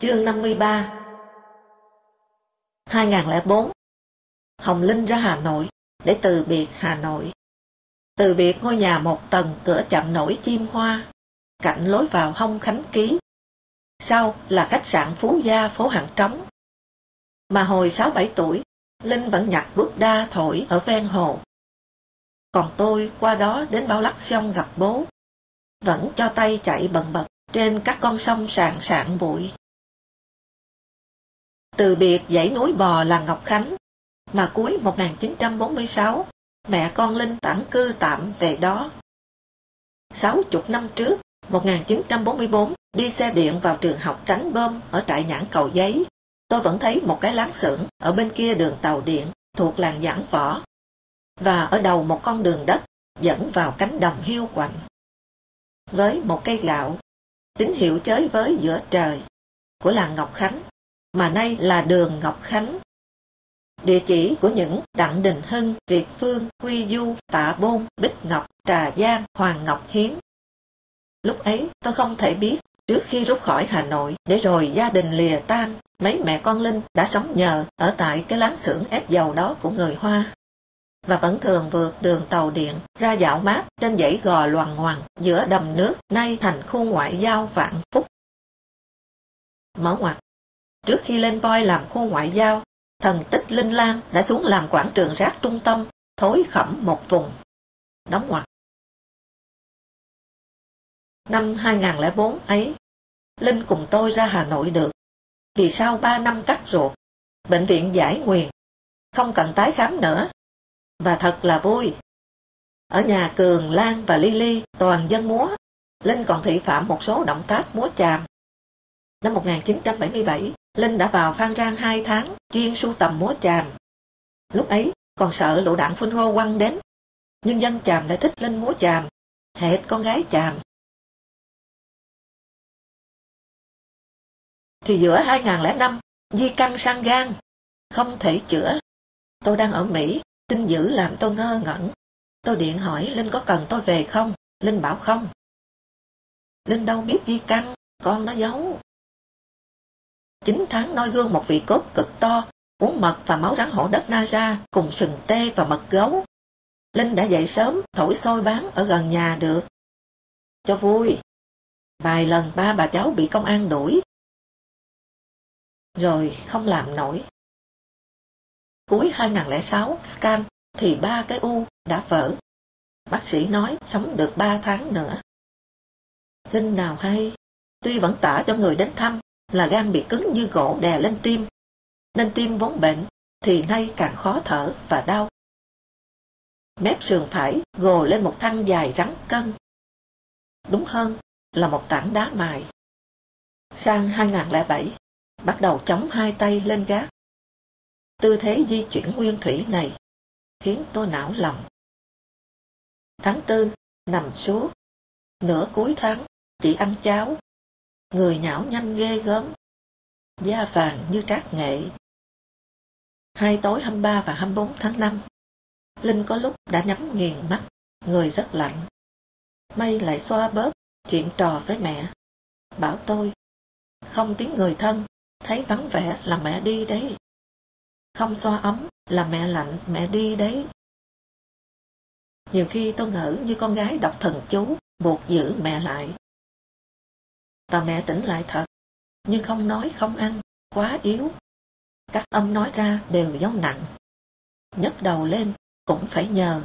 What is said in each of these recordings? Chương 53. 2004, Hồng Linh ra Hà Nội để từ biệt Hà Nội. Từ biệt ngôi nhà một tầng cửa chạm nổi chim hoa, cạnh lối vào hông Khánh Ký, sau là khách sạn Phú Gia phố Hàng Trống. Mà hồi 6-7 tuổi, Linh vẫn nhặt bút đa thổi ở ven hồ. Còn tôi qua đó đến Bao Lắc Sông gặp bố, vẫn cho tay chạy bần bật trên các con sông sàn sạn bụi. Từ biệt dãy núi Bò làng Ngọc Khánh, mà cuối 1946, mẹ con Linh tản cư tạm về đó. 60 năm trước, 1944, đi xe điện vào trường học tránh bom ở trại nhãn Cầu Giấy, tôi vẫn thấy một cái láng xưởng ở bên kia đường tàu điện thuộc làng Giảng Võ, và ở đầu một con đường đất dẫn vào cánh đồng hiu quạnh. Với một cây gạo, tín hiệu chới với giữa trời của làng Ngọc Khánh, mà nay là đường Ngọc Khánh, địa chỉ của những Đặng Đình Hưng, Việt Phương, Quy Du, Tạ Bôn, Bích Ngọc, Trà Giang, Hoàng Ngọc Hiến. Lúc ấy tôi không thể biết, trước khi rút khỏi Hà Nội để rồi gia đình lìa tan, mấy mẹ con Linh đã sống nhờ ở tại cái láng xưởng ép dầu đó của người Hoa, và vẫn thường vượt đường tàu điện ra dạo mát trên dãy gò loằng ngoằng giữa đầm nước nay thành khu ngoại giao Vạn Phúc. Mở ngoặt, trước khi lên voi làm khu ngoại giao, thần tích Linh Lan đã xuống làm quảng trường rác trung tâm, thối khẩm một vùng. Đóng ngoặt. Năm 2004 ấy, Linh cùng tôi ra Hà Nội được, vì sau 3 năm cắt ruột, bệnh viện giải nguyền, không cần tái khám nữa, và thật là vui. Ở nhà Cường, Lan và Lily toàn dân múa, Linh còn thị phạm một số động tác múa chàm. Năm 1977, Linh đã vào Phan Rang 2 tháng, chuyên sưu tầm múa chàm. Lúc ấy, còn sợ lựu đạn phun rô quăng đến, nhưng dân chàm lại thích Linh múa chàm, hệt con gái chàm. Thì giữa 2005, di căn sang gan, không thể chữa. Tôi đang ở Mỹ, tin dữ làm tôi ngơ ngẩn. Tôi điện hỏi Linh có cần tôi về không, Linh bảo không. Linh đâu biết di căn, con nó giấu. 9 tháng noi gương một vị cốt cực to, uống mật và máu rắn hổ đất na ra cùng sừng tê và mật gấu. Linh đã dậy sớm thổi xôi bán ở gần nhà được cho vui. Vài lần ba bà cháu bị công an đuổi rồi không làm nổi. Cuối 2006 scan thì 3 cái u đã vỡ. Bác sĩ nói sống được 3 tháng nữa. Linh nào hay, tuy vẫn tả cho người đến thăm là gan bị cứng như gỗ đè lên tim, nên tim vốn bệnh thì nay càng khó thở và đau. Mép sườn phải gồ lên một thăng dài rắn cân, đúng hơn là một tảng đá mài. Sang 2007, bắt đầu chống 2 tay lên gác. Tư thế di chuyển nguyên thủy này khiến tôi não lòng. Tháng 4 nằm suốt, nửa cuối tháng chỉ ăn cháo. Người nhão nhanh ghê gớm, da vàng như trát nghệ. 2 tối 23 và 24 tháng 5, Linh có lúc đã nhắm nghiền mắt, người rất lạnh. May lại xoa bóp, chuyện trò với mẹ. Bảo tôi, không tiếng người thân, thấy vắng vẻ là mẹ đi đấy. Không xoa ấm là mẹ lạnh, mẹ đi đấy. Nhiều khi tôi ngỡ như con gái đọc thần chú, buộc giữ mẹ lại. Và mẹ tỉnh lại thật, nhưng không nói không ăn, quá yếu. Các âm nói ra đều dấu nặng, nhấc đầu lên cũng phải nhờ.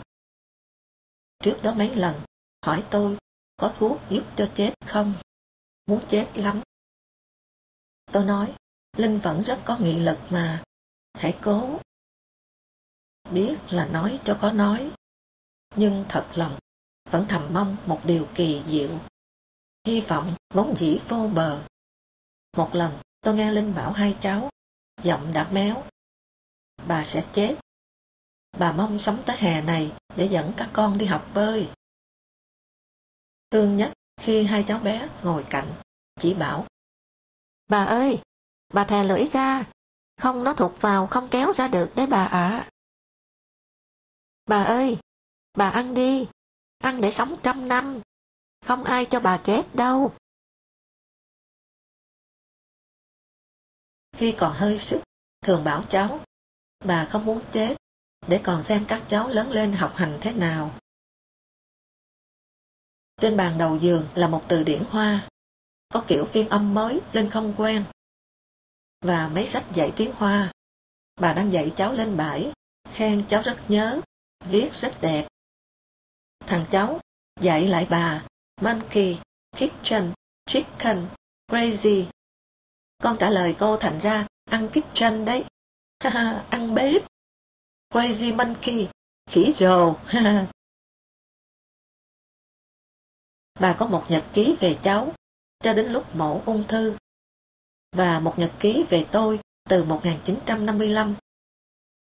Trước đó mấy lần, hỏi tôi có thuốc giúp cho chết không, muốn chết lắm. Tôi nói, Linh vẫn rất có nghị lực mà, hãy cố. Biết là nói cho có nói, nhưng thật lòng vẫn thầm mong một điều kỳ diệu. Hy vọng vốn dĩ vô bờ. Một lần tôi nghe Linh bảo hai cháu, giọng đã méo, bà sẽ chết. Bà mong sống tới hè này để dẫn các con đi học bơi. Thương nhất khi hai cháu bé ngồi cạnh, chỉ bảo, bà ơi, bà thè lưỡi ra, không nó thụt vào không kéo ra được đấy bà ạ. Bà ơi, bà ăn đi, ăn để sống 100 năm. Không ai cho bà chết đâu. khi còn hơi sức, thường bảo cháu, bà không muốn chết, để còn xem các cháu lớn lên học hành thế nào. Trên bàn đầu giường là một từ điển Hoa, có kiểu phiên âm mới, Linh không quen, và mấy sách dạy tiếng Hoa. Bà đang dạy cháu lên bãi, khen cháu rất nhớ, viết rất đẹp. Thằng cháu dạy lại bà, monkey, kitchen, chicken, crazy. Con trả lời cô thành ra, ăn kitchen đấy, ha ha, ăn bếp. Crazy monkey, khỉ rồ, ha ha. Bà có một nhật ký về cháu, cho đến lúc mổ ung thư, và một nhật ký về tôi từ 1955,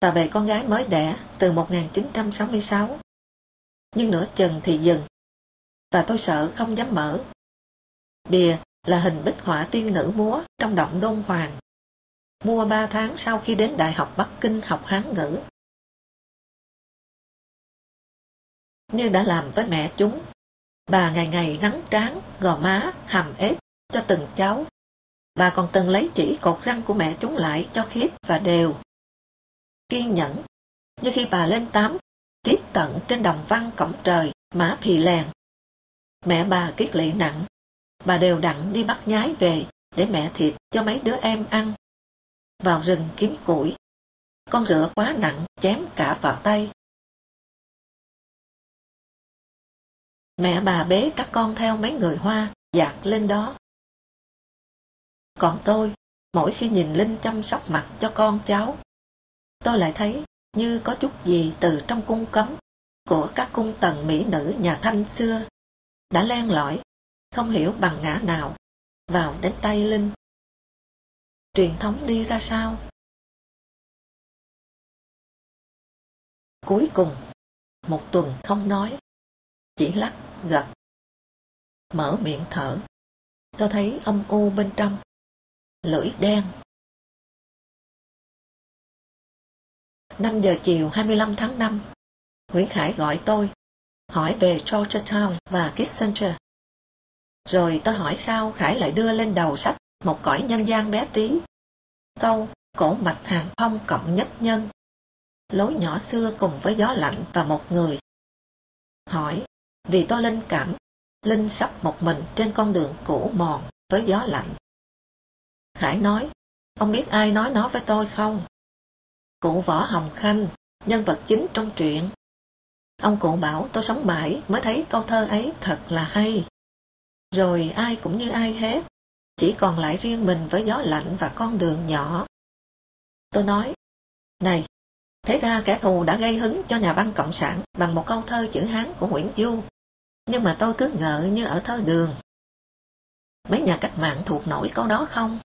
và về con gái mới đẻ từ 1966. Nhưng nửa chừng thì dừng, và tôi sợ không dám mở. Bìa là hình bích họa tiên nữ múa trong động Đôn Hoàng, mua 3 tháng sau khi đến Đại học Bắc Kinh học Hán ngữ. Như đã làm với mẹ chúng, bà ngày ngày nắng trán, gò má, hàm ếch cho từng cháu. Bà còn từng lấy chỉ cột răng của mẹ chúng lại cho khiết và đều. Kiên nhẫn, như khi bà lên 8, tiếp tận trên Đồng Văn Cổng Trời, Mã Pì Lèng. Mẹ bà kiết lỵ nặng, bà đều đặn đi bắt nhái về để mẹ thịt cho mấy đứa em ăn. Vào rừng kiếm củi, con rựa quá nặng chém cả vào tay. Mẹ bà bế các con theo mấy người Hoa dạt lên đó. Còn tôi, mỗi khi nhìn Linh chăm sóc mặt cho con cháu, tôi lại thấy như có chút gì từ trong cung cấm của các cung tần mỹ nữ nhà Thanh xưa đã len lỏi, không hiểu bằng ngã nào, vào đến tay Linh. Truyền thống đi ra sao? Cuối cùng, một tuần không nói, chỉ lắc gật, mở miệng thở, tôi thấy âm u bên trong, lưỡi đen. 5 giờ chiều 25 tháng 5, Nguyễn Khải gọi tôi, hỏi về Georgetown và Kissinger. Rồi tôi hỏi sao Khải lại đưa lên đầu sách một cõi nhân gian bé tí, câu cổ mạch hàng phong cộng nhất nhân, lối nhỏ xưa cùng với gió lạnh và một người. Hỏi vì tôi linh cảm Linh sắp một mình trên con đường cũ mòn với gió lạnh. Khải nói, ông biết ai nói nó với tôi không? Cụ Võ Hồng Khanh, nhân vật chính trong truyện. Ông cụ bảo tôi sống mãi mới thấy câu thơ ấy thật là hay. Rồi ai cũng như ai hết, chỉ còn lại riêng mình với gió lạnh và con đường nhỏ. Tôi nói, này, thế ra kẻ thù đã gây hứng cho nhà văn Cộng sản bằng một câu thơ chữ Hán của Nguyễn Du. Nhưng mà tôi cứ ngỡ như ở thơ đường. Mấy nhà cách mạng thuộc nổi câu đó không?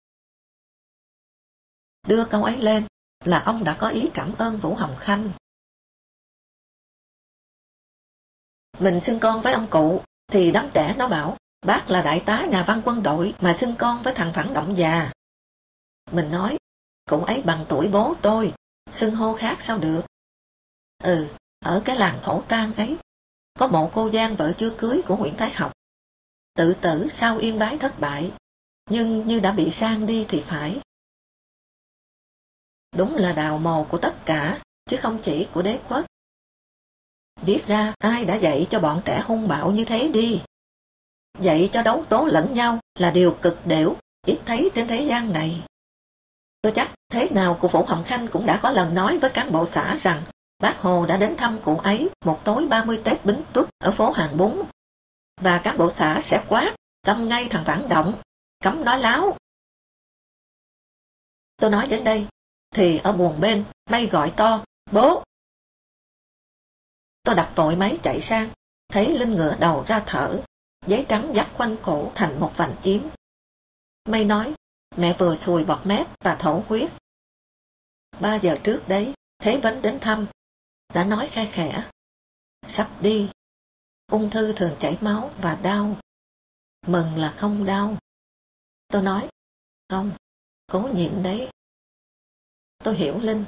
Đưa câu ấy lên là ông đã có ý cảm ơn Vũ Hồng Khanh. Mình xưng con với ông cụ, thì đám trẻ nó bảo, bác là đại tá nhà văn quân đội mà xưng con với thằng phản động già. Mình nói, cụ ấy bằng tuổi bố tôi, xưng hô khác sao được. Ừ, ở cái làng Thổ Tang ấy, có mộ cô Giang vợ chưa cưới của Nguyễn Thái Học. Tự tử sau Yên Bái thất bại, nhưng như đã bị sang đi thì phải. Đúng là đào mồ của tất cả, chứ không chỉ của đế quốc. Viết ra ai đã dạy cho bọn trẻ hung bạo như thế đi. Dạy cho đấu tố lẫn nhau là điều cực đểu, ít thấy trên thế gian này. Tôi chắc thế nào cụ Vũ Hồng Khanh cũng đã có lần nói với cán bộ xã rằng Bác Hồ đã đến thăm cụ ấy một tối 30 Tết Bính Tuất ở phố Hàng Bún, và cán bộ xã sẽ quát, câm ngay thằng phản động, cấm nói láo. Tôi nói đến đây, thì ở buồng bên, May gọi to, bố. Tôi đập vội máy chạy sang, thấy Linh ngửa đầu ra thở, giấy trắng dắt quanh cổ thành một vành yếm. May nói, mẹ vừa xùi bọt mép và thổ huyết. 3 giờ trước đấy, Thế Vấn đến thăm, đã nói khe khẽ, sắp đi. Ung thư thường chảy máu và đau. Mừng là không đau. Tôi nói, không, cố nhịn đấy. Tôi hiểu Linh.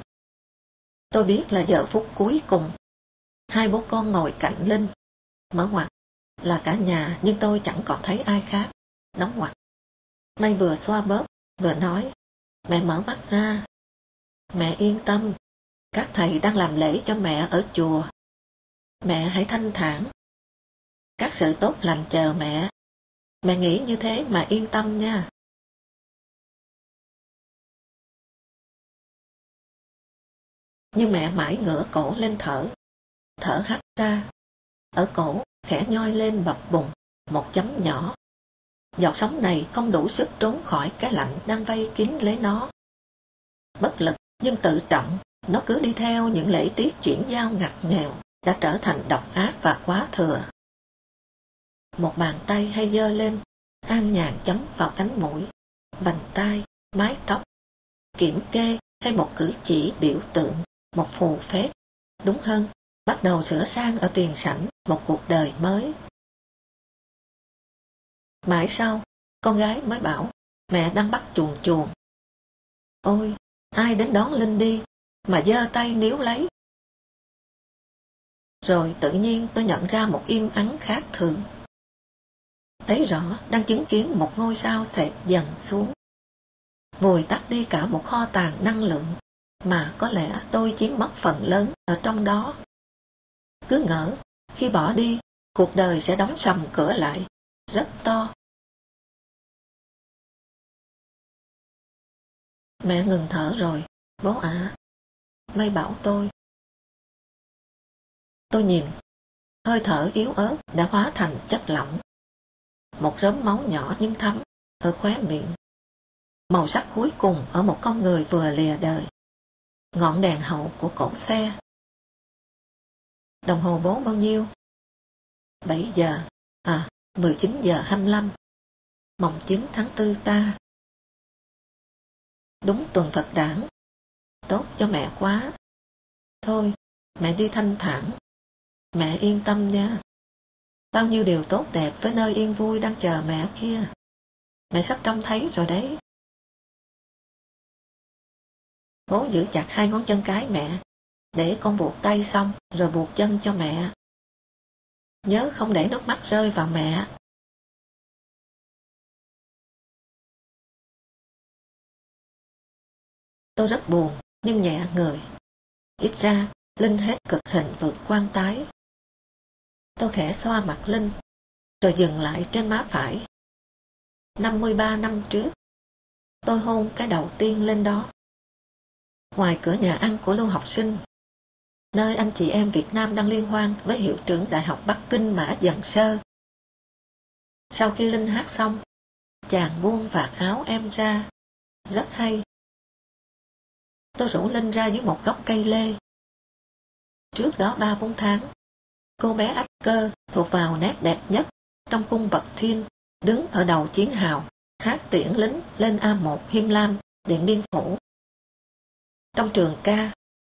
Tôi biết là giờ phút cuối cùng. Hai bố con ngồi cạnh Linh, mở ngoặt, là cả nhà, nhưng tôi chẳng còn thấy ai khác, đóng ngoặt. May vừa xoa bóp, vừa nói, Mẹ mở mắt ra. Mẹ yên tâm, các thầy đang làm lễ cho mẹ ở chùa. Mẹ hãy thanh thản. Các sự tốt lành chờ mẹ. Mẹ nghĩ như thế mà yên tâm nha. Nhưng mẹ mãi ngửa cổ lên thở. Thở hắt ra. Ở cổ khẽ nhoi lên bập bùng một chấm nhỏ. Giọt sóng này không đủ sức trốn khỏi cái lạnh đang vây kín lấy nó. Bất lực nhưng tự trọng, nó cứ đi theo những lễ tiết chuyển giao ngặt nghèo đã trở thành độc ác và quá thừa. Một bàn tay hay giơ lên, an nhàn chấm vào cánh mũi, vành tai, mái tóc, kiểm kê hay một cử chỉ biểu tượng, một phù phép, đúng hơn, bắt đầu sửa sang ở tiền sảnh một cuộc đời mới. Mãi sau, con gái mới bảo, mẹ đang bắt chuồn chuồn. Ôi, ai đến đón Linh đi, mà giơ tay níu lấy. Rồi tự nhiên tôi nhận ra một im ắng khác thường. Thấy rõ đang chứng kiến một ngôi sao xẹp dần xuống, vùi tắt đi cả một kho tàng năng lượng mà có lẽ tôi chiếm mất phần lớn ở trong đó. Cứ ngỡ khi bỏ đi, cuộc đời sẽ đóng sầm cửa lại rất to. Mẹ ngừng thở rồi, bố ạ, Mây bảo tôi. Tôi nhìn, hơi thở yếu ớt đã hóa thành chất lỏng. Một rớm máu nhỏ nhưng thấm ở khóe miệng. Màu sắc cuối cùng ở một con người vừa lìa đời. Ngọn đèn hậu của cỗ xe. Đồng hồ bố bao nhiêu? 7 giờ. 19:25. Mồng 9 tháng 4 ta. Đúng tuần Phật đản. Tốt cho mẹ quá. Thôi, mẹ đi thanh thản. Mẹ yên tâm nha. Bao nhiêu điều tốt đẹp với nơi yên vui đang chờ mẹ kia. Mẹ sắp trông thấy rồi đấy. Bố giữ chặt hai ngón chân cái mẹ, để con buộc tay xong rồi buộc chân cho mẹ. Nhớ không để nước mắt rơi vào mẹ. Tôi rất buồn nhưng nhẹ người. Ít ra Linh hết cực hình vượt quan tái. Tôi khẽ xoa mặt Linh, rồi dừng lại trên má phải. 53 năm trước, tôi hôn cái đầu tiên lên đó. Ngoài cửa nhà ăn của lưu học sinh, nơi anh chị em Việt Nam đang liên hoan với hiệu trưởng Đại học Bắc Kinh Mã Dần Sơ. Sau khi Linh hát xong, chàng buông vạt áo em ra. Rất hay. Tôi rủ Linh ra dưới một gốc cây lê. Trước đó 3-4 tháng, cô bé Ách Cơ thuộc vào nét đẹp nhất trong cung bậc thiên, đứng ở đầu chiến hào, hát tiễn lính lên A1 Him Lam, Điện Biên Phủ. Trong trường ca,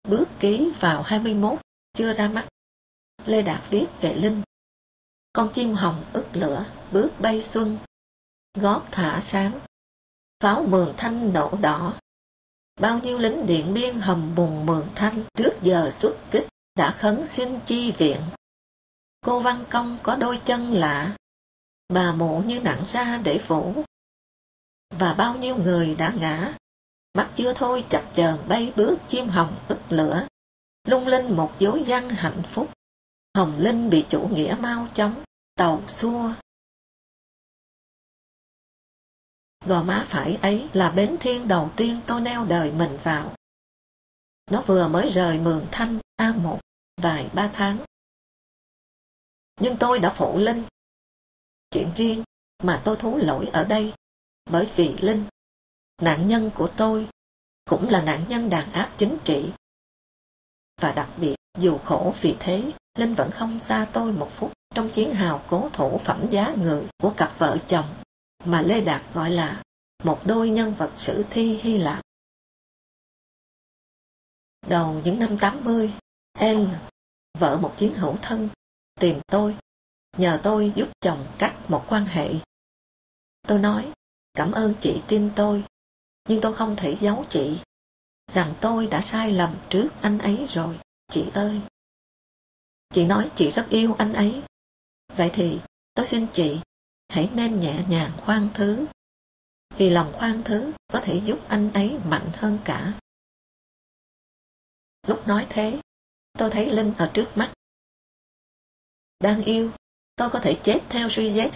bước ký vào 21 chưa ra mắt, Lê Đạt viết về Linh: con chim hồng ức lửa bước bay xuân, gót thả sáng, pháo mường thanh nổ đỏ. Bao nhiêu lính Điện Biên hầm bùng mường thanh trước giờ xuất kích đã khấn xin chi viện. Cô Văn Công có đôi chân lạ, bà mụ như nặng ra để phủ. Và bao nhiêu người đã ngã, mắt chưa thôi chập chờn bay bước chim hồng ức lửa, lung linh một dối văn hạnh phúc. Hồng Linh bị chủ nghĩa mau chóng tàu xua. Gò má phải ấy là bến thiên đầu tiên tôi neo đời mình vào. Nó vừa mới rời mường thanh A1 vài 3 tháng. Nhưng tôi đã phụ Linh. Chuyện riêng mà tôi thú lỗi ở đây, bởi vì Linh, nạn nhân của tôi, cũng là nạn nhân đàn áp chính trị. Và đặc biệt, dù khổ vì thế, Linh vẫn không xa tôi một phút trong chiến hào cố thủ phẩm giá người của cặp vợ chồng mà Lê Đạt gọi là một đôi nhân vật sử thi Hy Lạp. Đầu những năm 80, Anne, vợ một chiến hữu thân, tìm tôi, nhờ tôi giúp chồng cắt một quan hệ. Tôi nói, cảm ơn chị tin tôi, nhưng tôi không thể giấu chị rằng tôi đã sai lầm trước anh ấy rồi, chị ơi. Chị nói chị rất yêu anh ấy. Vậy thì tôi xin chị, hãy nên nhẹ nhàng khoan thứ. thì lòng khoan thứ có thể giúp anh ấy mạnh hơn cả. Lúc nói thế, tôi thấy Linh ở trước mắt. Đang yêu, tôi có thể chết theo Juliet,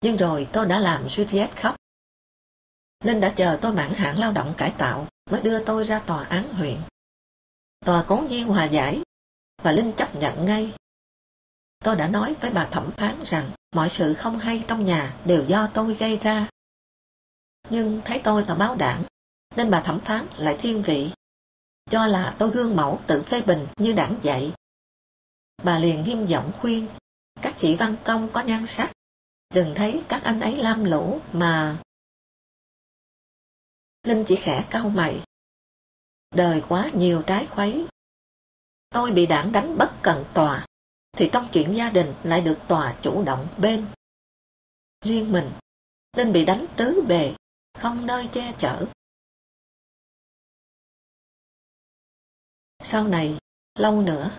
nhưng rồi tôi đã làm Juliet khóc. Linh đã chờ tôi mãn hạn lao động cải tạo mới đưa tôi ra tòa án huyện. Tòa cố nhiên hòa giải, và Linh chấp nhận ngay. Tôi đã nói với bà thẩm phán rằng mọi sự không hay trong nhà đều do tôi gây ra. Nhưng thấy tôi tờ báo đảng, nên bà thẩm phán lại thiên vị, cho là tôi gương mẫu tự phê bình như đảng dạy. Bà liền nghiêm giọng khuyên, các chị văn công có nhan sắc, đừng thấy các anh ấy lam lũ mà... Linh chỉ khẽ cau mày. Đời quá nhiều trái khuấy. Tôi bị đảng đánh bất cần tòa, thì trong chuyện gia đình lại được tòa chủ động bên. Riêng mình, Linh bị đánh tứ bề, không nơi che chở. Sau này, lâu nữa,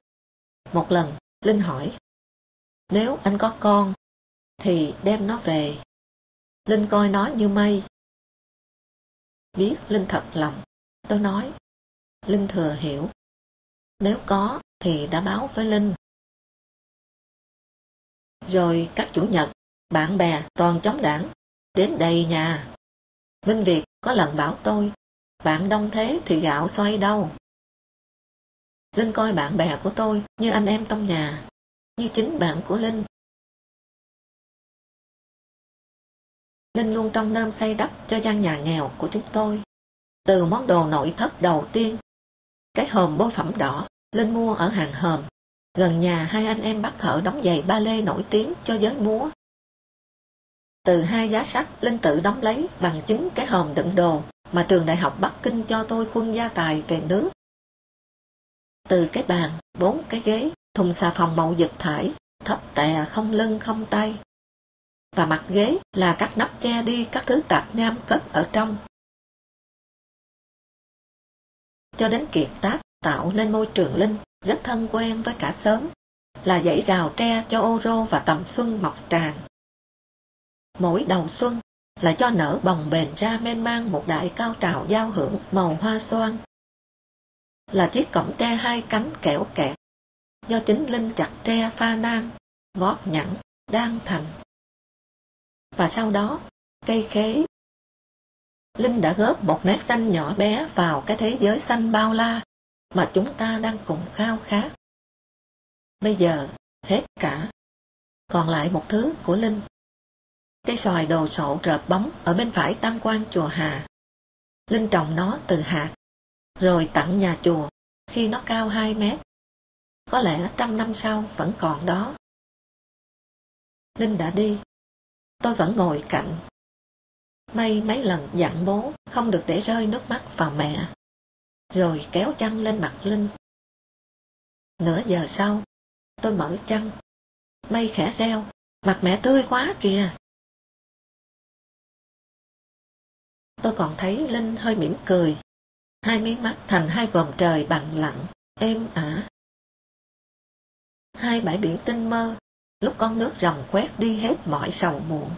một lần, Linh hỏi, nếu anh có con, thì đem nó về. Linh coi nó như mây. Biết Linh thật lòng, tôi nói, Linh thừa hiểu. Nếu có, thì đã báo với Linh. Rồi các chủ nhật, bạn bè toàn chống đảng, đến đầy nhà. Minh Việt có lần bảo tôi, bạn đông thế thì gạo xoay đâu. Linh coi bạn bè của tôi như anh em trong nhà, như chính bạn của Linh. Linh luôn trông nom xây đắp cho gian nhà nghèo của chúng tôi. Từ món đồ nội thất đầu tiên, cái hòm bôi phẩm đỏ Linh mua ở hàng hòm, gần nhà hai anh em bác thợ đóng giày ba lê nổi tiếng cho giới múa. Từ hai giá sắt Linh tự đóng lấy bằng chính cái hòm đựng đồ mà trường đại học Bắc Kinh cho tôi khuân gia tài về nước. Từ cái bàn, bốn cái ghế, thùng xà phòng màu dịch thải, thấp tè không lưng không tay. Và mặt ghế là các nắp che đi các thứ tạp nham cất ở trong. Cho đến kiệt tác tạo lên môi trường Linh rất thân quen với cả xóm, là dãy rào tre cho ô rô và tầm xuân mọc tràn. Mỗi đầu xuân là cho nở bồng bềnh ra mênh mang một đại cao trào giao hưởng màu hoa xoan. Là chiếc cổng tre hai cánh kẽo kẹt, do chính Linh chặt tre pha nang, gót nhẵn, đan thành. Và sau đó, cây khế. Linh đã góp một nét xanh nhỏ bé vào cái thế giới xanh bao la mà chúng ta đang cùng khao khát. Bây giờ, hết cả. Còn lại một thứ của Linh. Cây xoài đồ sộ rợp bóng ở bên phải tam quan chùa Hà. Linh trồng nó từ hạt, rồi tặng nhà chùa khi nó cao 2 mét. Có lẽ trăm năm sau vẫn còn đó. Linh đã đi. Tôi vẫn ngồi cạnh. May mấy lần dặn bố không được để rơi nước mắt vào mẹ, rồi kéo chăn lên mặt Linh. Nửa giờ sau, tôi mở chăn. May khẽ reo, mặt mẹ tươi quá kìa. Tôi còn thấy Linh hơi mỉm cười, hai mí mắt thành hai vòm trời bằng lặng, êm ả. Hai bãi biển tinh mơ, lúc con nước ròng quét đi hết mọi sầu muộn.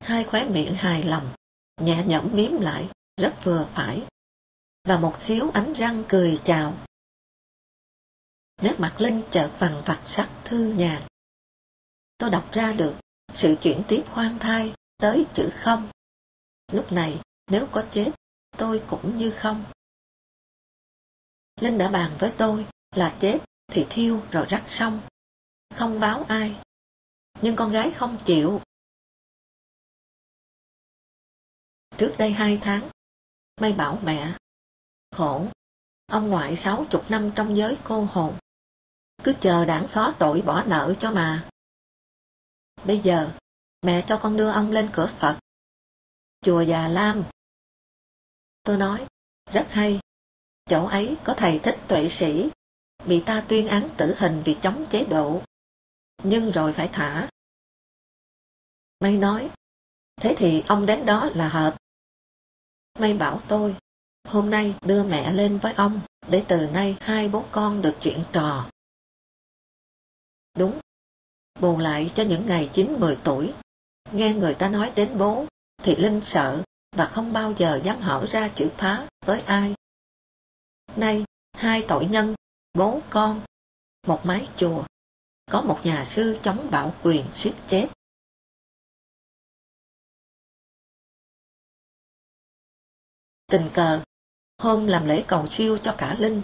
Hai khóe miệng hài lòng, nhẹ nhõm mím lại, rất vừa phải. Và một xíu ánh răng cười chào. Nét mặt Linh chợt vằn vặt sắc thư nhàn. Tôi đọc ra được sự chuyển tiếp khoan thai tới chữ không. Lúc này, nếu có chết, tôi cũng như không. Linh đã bàn với tôi là chết thì thiêu rồi rắc xong, không báo ai. Nhưng con gái không chịu. Trước đây 2 tháng, May bảo mẹ, khổ, ông ngoại 60 năm trong giới cô hồn, cứ chờ đảng xóa tội bỏ nợ cho mà. Bây giờ, mẹ cho con đưa ông lên cửa Phật, chùa Già Lam. Tôi nói, rất hay, chỗ ấy có thầy Thích Tuệ Sĩ, bị ta tuyên án tử hình vì chống chế độ, nhưng rồi phải thả. May nói, thế thì ông đến đó là hợp. May bảo tôi, hôm nay đưa mẹ lên với ông, để từ nay hai bố con được chuyện trò. Đúng, bù lại cho những ngày 9-10 tuổi, nghe người ta nói đến bố, thì Linh sợ và không bao giờ dám hở ra chữ phá với ai. Nay hai tội nhân, bố con, một mái chùa, có một nhà sư chống bạo quyền suýt chết. Tình cờ, hôm làm lễ cầu siêu cho cả Linh,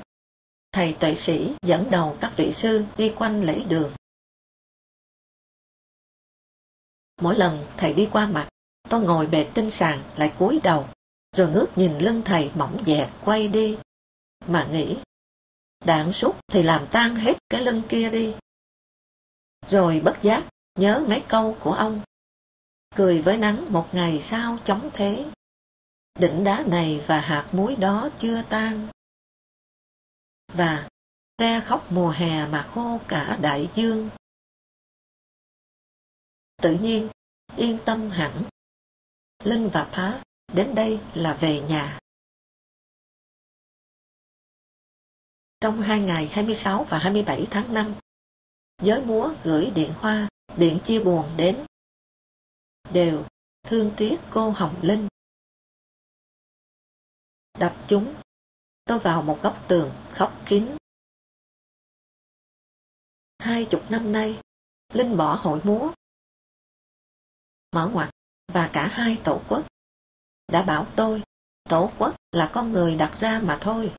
thầy tuệ sĩ dẫn đầu các vị sư đi quanh lễ đường. Mỗi lần thầy đi qua mặt, tôi ngồi bệt trên sàn lại cúi đầu, rồi ngước nhìn lưng thầy mỏng dẹt quay đi, mà nghĩ, đạn sút thì làm tan hết cái lưng kia đi. Rồi bất giác nhớ mấy câu của ông, cười với nắng một ngày sau chống thế, đỉnh đá này và hạt muối đó chưa tan, và ve khóc mùa hè mà khô cả đại dương. Tự nhiên yên tâm hẳn. Linh và Phá đến đây là về nhà. Trong hai ngày 26 và 27 tháng 5, giới múa gửi điện hoa, điện chia buồn đến. Đều thương tiếc cô Hồng Linh. Đập chúng, tôi vào một góc tường khóc kín. 20 năm nay, Linh bỏ hội múa, mở ngoặt và cả hai tổ quốc. Đã bảo tôi, tổ quốc là con người đặt ra mà thôi,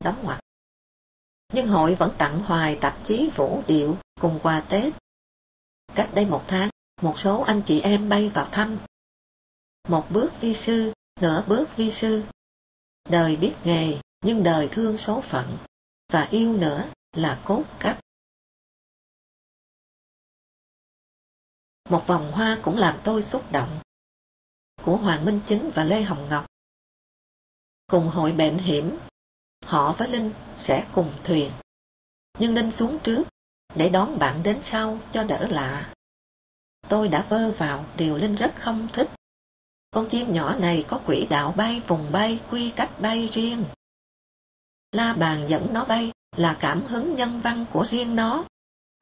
đóng ngoặt. Nhưng hội vẫn tặng hoài tạp chí Vũ Điệu cùng quà Tết. Cách đây một tháng, một số anh chị em bay vào thăm. Một bước vi sư, nửa bước vi sư. Đời biết nghề, nhưng đời thương số phận, và yêu nữa là cốt cách. Một vòng hoa cũng làm tôi xúc động, của Hoàng Minh Chính và Lê Hồng Ngọc. Cùng hội bệnh hiểm, họ với Linh sẽ cùng thuyền, nhưng Linh xuống trước để đón bạn đến sau cho đỡ lạ. Tôi đã vơ vào điều Linh rất không thích. Con chim nhỏ này có quỹ đạo bay, vùng bay, quy cách bay riêng. La bàn dẫn nó bay là cảm hứng nhân văn của riêng nó,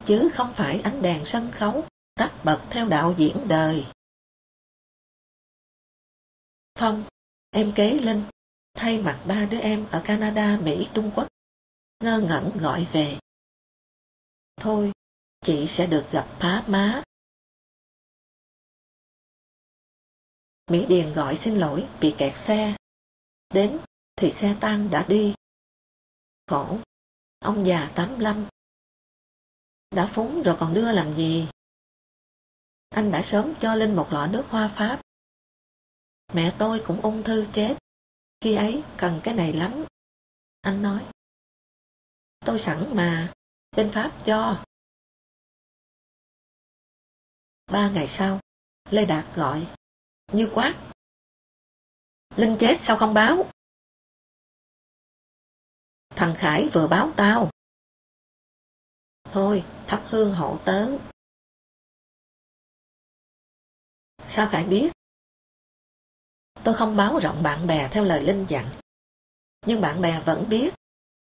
chứ không phải ánh đèn sân khấu tắt bật theo đạo diễn đời. Phong, em kế Linh, thay mặt ba đứa em ở Canada, Mỹ, Trung Quốc, ngơ ngẩn gọi về. Thôi, chị sẽ được gặp Phá má. Mỹ Điền gọi xin lỗi bị kẹt xe. Đến thì xe tăng đã đi. Khổ, ông già 85. Đã phúng rồi còn đưa làm gì? Anh đã sớm cho Linh một lọ nước hoa Pháp. Mẹ tôi cũng ung thư chết. Khi ấy cần cái này lắm. Anh nói. Tôi sẵn mà, bên Pháp cho. 3 ngày sau, Lê Đạt gọi. Như quát. Linh chết sao không báo? Thằng Khải vừa báo tao. Thôi, thắp hương hộ tớ. Sao Khải biết? Tôi không báo rộng bạn bè theo lời Linh dặn. Nhưng bạn bè vẫn biết.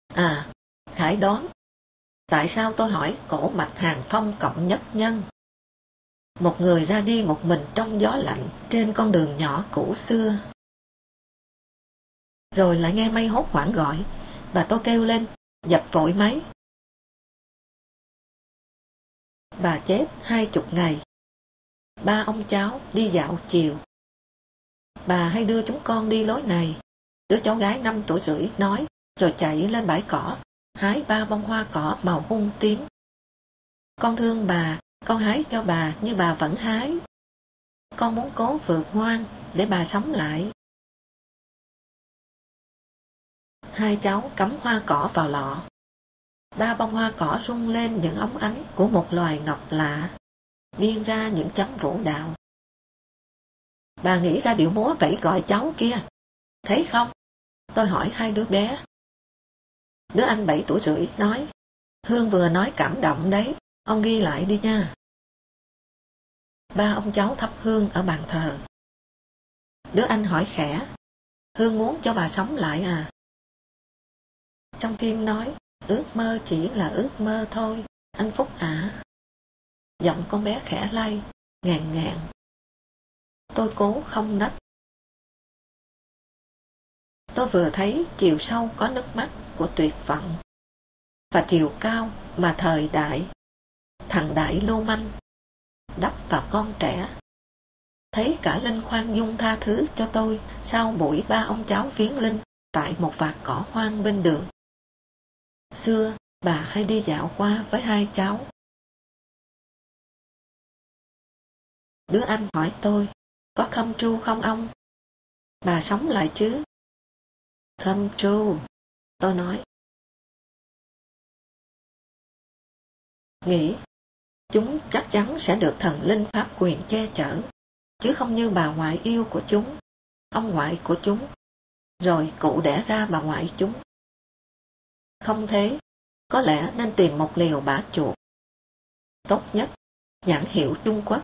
À, Khải đoán. Tại sao tôi hỏi cổ mạch Hàng Phong cộng nhất nhân? Một người ra đi một mình trong gió lạnh trên con đường nhỏ cũ xưa. Rồi lại nghe May hốt hoảng gọi, và tôi kêu lên, dập vội máy. Bà chết 20 ngày. 3 ông cháu đi dạo chiều. Bà hay đưa chúng con đi lối này. Đứa cháu gái 5 tuổi rưỡi nói, rồi chạy lên bãi cỏ, hái 3 bông hoa cỏ màu hung tím. Con thương bà, con hái cho bà như bà vẫn hái. Con muốn cố vượt hoang để bà sống lại. 2 cháu cắm hoa cỏ vào lọ. 3 bông hoa cỏ rung lên những óng ánh của một loài ngọc lạ, biên ra những chấm vũ đạo. Bà nghĩ ra điệu múa vẫy gọi cháu kia. Thấy không? Tôi hỏi 2 đứa bé. Đứa anh 7 tuổi rưỡi nói, Hương vừa nói cảm động đấy. Ông ghi lại đi nha. 3 ông cháu thắp hương ở bàn thờ. Đứa anh hỏi khẽ, Hương muốn cho bà sống lại à? Trong phim nói, ước mơ chỉ là ước mơ thôi, anh Phúc ạ. Giọng con bé khẽ lay, ngàn ngạn. tôi cố không nấc. Tôi vừa thấy chiều sâu có nước mắt của tuyệt vọng và chiều cao mà thời đại, thằng đại lưu manh đắp vào con trẻ. Thấy cả Linh khoan dung tha thứ cho tôi sau buổi ba ông cháu viếng Linh tại một vạt cỏ hoang bên đường. Xưa bà hay đi dạo qua với hai cháu. Đứa anh hỏi tôi, có khâm tru không ông? Bà sống lại chứ? Khâm tru, tôi nói. Nghĩ, chúng chắc chắn sẽ được thần linh pháp quyền che chở, chứ không như bà ngoại yêu của chúng, ông ngoại của chúng, rồi cụ đẻ ra bà ngoại chúng. Không thế, có lẽ nên tìm một liều bả chuột. Tốt nhất, nhãn hiệu Trung Quốc.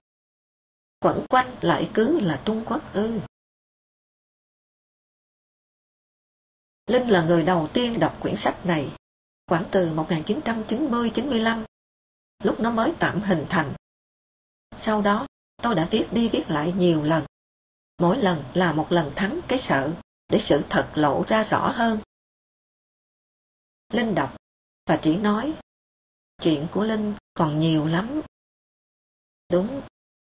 Quẩn quanh lại cứ là Trung Quốc ư? Linh là người đầu tiên đọc quyển sách này, khoảng từ 1990-95, lúc nó mới tạm hình thành. Sau đó, tôi đã viết đi viết lại nhiều lần. Mỗi lần là một lần thắng cái sợ, để sự thật lộ ra rõ hơn. Linh đọc, và chỉ nói, chuyện của Linh còn nhiều lắm. Đúng,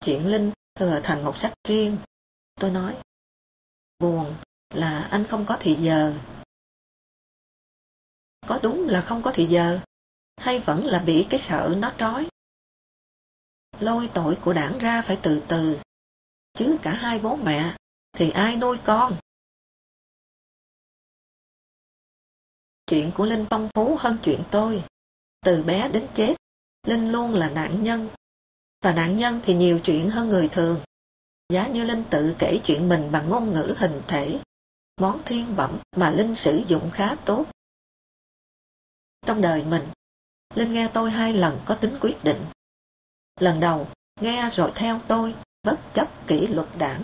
chuyện Linh thừa thành một sách riêng. Tôi nói, buồn là anh không có thì giờ. Có đúng là không có thì giờ, hay vẫn là bị cái sợ nó trói? Lôi tội của đảng ra phải từ từ, chứ cả hai bố mẹ thì ai nuôi con? Chuyện của Linh phong phú hơn chuyện tôi. Từ bé đến chết, Linh luôn là nạn nhân, và nạn nhân thì nhiều chuyện hơn người thường. Giá như Linh tự kể chuyện mình bằng ngôn ngữ hình thể, món thiên bẩm mà Linh sử dụng khá tốt. Trong đời mình, Linh nghe tôi hai lần có tính quyết định. Lần đầu, nghe rồi theo tôi, bất chấp kỷ luật đảng.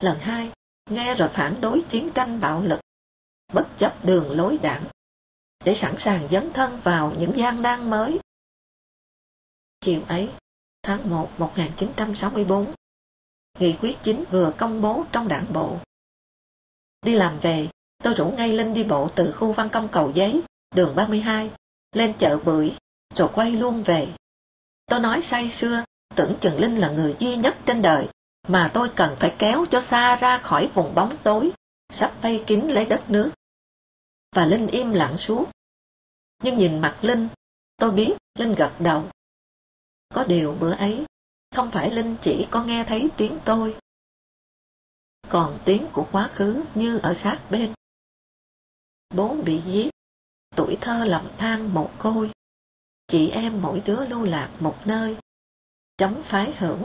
Lần hai, nghe rồi phản đối chiến tranh bạo lực, bất chấp đường lối đảng, để sẵn sàng dấn thân vào những gian nan mới. Chiều ấy, tháng 1, 1964, Nghị quyết 9 vừa công bố trong đảng bộ. Đi làm về, tôi rủ ngay Linh đi bộ từ khu Văn Công Cầu Giấy, đường 32, lên chợ Bưởi, rồi quay luôn về. Tôi nói say sưa, tưởng chừng Linh là người duy nhất trên đời mà tôi cần phải kéo cho xa ra khỏi vùng bóng tối, sắp vây kín lấy đất nước. Và Linh im lặng suốt. Nhưng nhìn mặt Linh, tôi biết Linh gật đầu. Có điều bữa ấy, không phải Linh chỉ có nghe thấy tiếng tôi, còn tiếng của quá khứ như ở sát bên. Bố bị giết, tuổi thơ lầm than mồ côi, chị em mỗi đứa lưu lạc một nơi, chống phái hữu.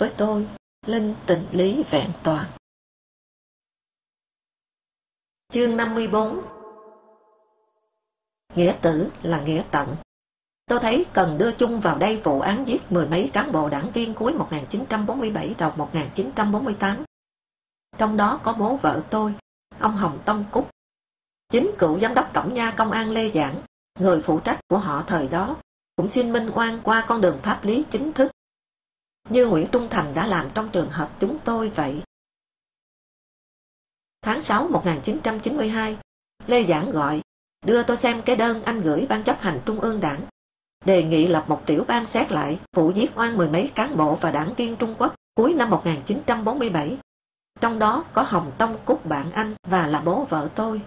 Với tôi, Linh tình lý vẹn toàn. Chương 54. Nghĩa tử là nghĩa tận. Tôi thấy cần đưa chung vào đây vụ án giết mười mấy cán bộ đảng viên cuối 1947 đầu 1948. Trong đó có bố vợ tôi, ông Hồng Tông Cúc, chính cựu giám đốc tổng nha công an Lê Giản, người phụ trách của họ thời đó, cũng xin minh oan qua con đường pháp lý chính thức, như Nguyễn Trung Thành đã làm trong trường hợp chúng tôi vậy. Tháng 6, 1992, Lê Giản gọi, đưa tôi xem cái đơn anh gửi Ban chấp hành Trung ương Đảng, đề nghị lập một tiểu ban xét lại vụ giết oan mười mấy cán bộ và đảng viên Trung Quốc cuối năm 1947. Trong đó có Hồng Tông Cúc bạn anh và là bố vợ tôi.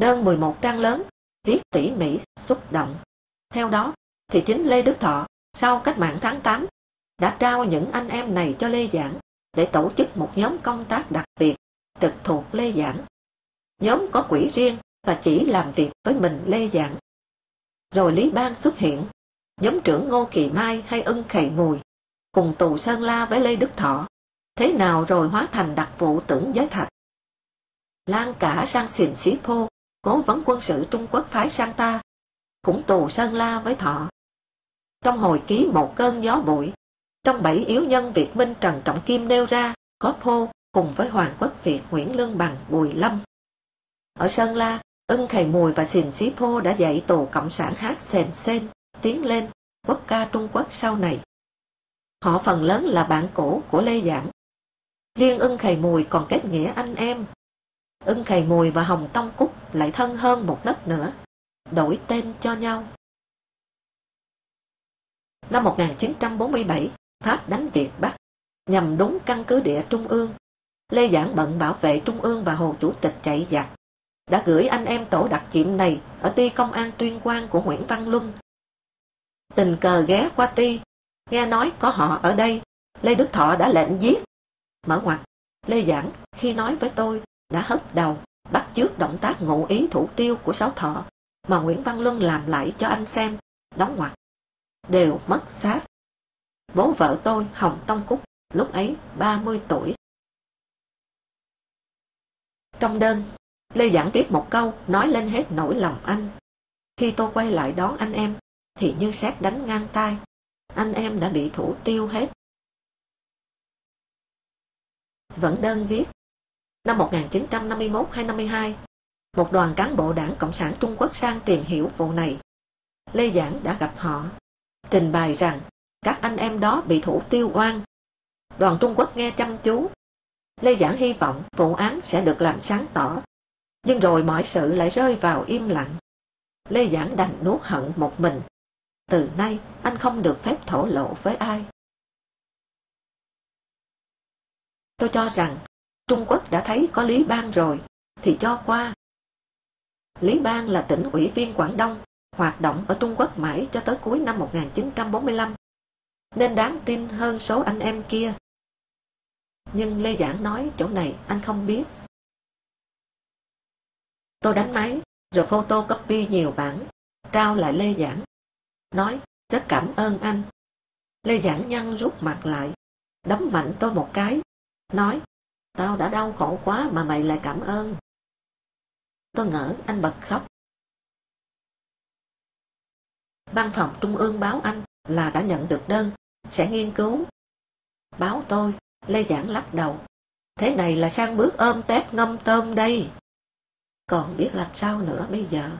Đơn 11 trang lớn, viết tỉ mỉ, xúc động. Theo đó, thì chính Lê Đức Thọ, sau cách mạng tháng 8, đã trao những anh em này cho Lê Giản để tổ chức một nhóm công tác đặc biệt, trực thuộc Lê Giản. Nhóm có quỹ riêng và chỉ làm việc với mình Lê Giản. Rồi Lý Ban xuất hiện, nhóm trưởng Ngô Kỳ Mai hay Ưng Khắc Mùi, cùng tù Sơn La với Lê Đức Thọ. Thế nào rồi hóa thành đặc vụ tưởng giới thạch. Lan cả sang Xìn Xí Phô, cố vấn quân sự Trung Quốc phái sang ta, cũng tù Sơn La với Thọ. Trong hồi ký Một cơn gió bụi, trong 7 yếu nhân Việt Minh Trần Trọng Kim nêu ra, có Phô cùng với Hoàng Quốc Việt, Nguyễn Lương Bằng, Bùi Lâm. Ở Sơn La, Ưng Khải Mùi và Xìn Xí Phô đã dạy tù Cộng sản hát sèn sên, tiến lên, quốc ca Trung Quốc sau này. Họ phần lớn là bạn cũ của Lê Giản. Riêng Ưng Khải Mùi còn kết nghĩa anh em. Ưng Khải Mùi và Hồng Tông Cúc lại thân hơn một nấc nữa, đổi tên cho nhau. Năm 1947, Pháp đánh Việt Bắc, nhằm đúng căn cứ địa Trung ương. Lê Giản bận bảo vệ Trung ương và Hồ Chủ tịch chạy giặc, đã gửi anh em tổ đặc nhiệm này ở ty công an Tuyên Quang của Nguyễn Văn Luân. Tình cờ ghé qua ty, nghe nói có họ ở đây, Lê Đức Thọ đã lệnh giết. Mở ngoặt, Lê Giản khi nói với tôi đã hất đầu, bắt chước động tác ngụ ý thủ tiêu của Sáu Thọ mà Nguyễn Văn Luân làm lại cho anh xem. Đóng ngoặt, đều mất xác. Bố vợ tôi Hồng Tông Cúc lúc ấy 30 tuổi. Trong đơn, Lê Giản viết một câu nói lên hết nỗi lòng anh. Khi tôi quay lại đón anh em, thì như sét đánh ngang tai, anh em đã bị thủ tiêu hết. Vẫn đơn viết, năm 1951-52, một đoàn cán bộ Đảng Cộng sản Trung Quốc sang tìm hiểu vụ này. Lê Giản đã gặp họ, trình bày rằng các anh em đó bị thủ tiêu oan. Đoàn Trung Quốc nghe chăm chú. Lê Giản hy vọng vụ án sẽ được làm sáng tỏ, nhưng rồi mọi sự lại rơi vào im lặng. Lê Giản đành nuốt hận một mình. Từ nay, anh không được phép thổ lộ với ai. Tôi cho rằng, Trung Quốc đã thấy có Lý Bang rồi, thì cho qua. Lý Bang là tỉnh ủy viên Quảng Đông, hoạt động ở Trung Quốc mãi cho tới cuối năm 1945, nên đáng tin hơn số anh em kia. Nhưng Lê Giản nói chỗ này anh không biết. Tôi đánh máy, rồi photocopy nhiều bản, trao lại Lê Giản. Nói, rất cảm ơn anh. Lê Giản nhăn rút mặt lại, đấm mạnh tôi một cái, nói, tao đã đau khổ quá mà mày lại cảm ơn. Tôi ngỡ anh bật khóc. Văn phòng Trung ương báo anh là đã nhận được đơn, sẽ nghiên cứu. Báo tôi, Lê Giản lắc đầu. Thế này là sang bước ôm tép ngâm tôm đây. Còn biết làm sao nữa bây giờ.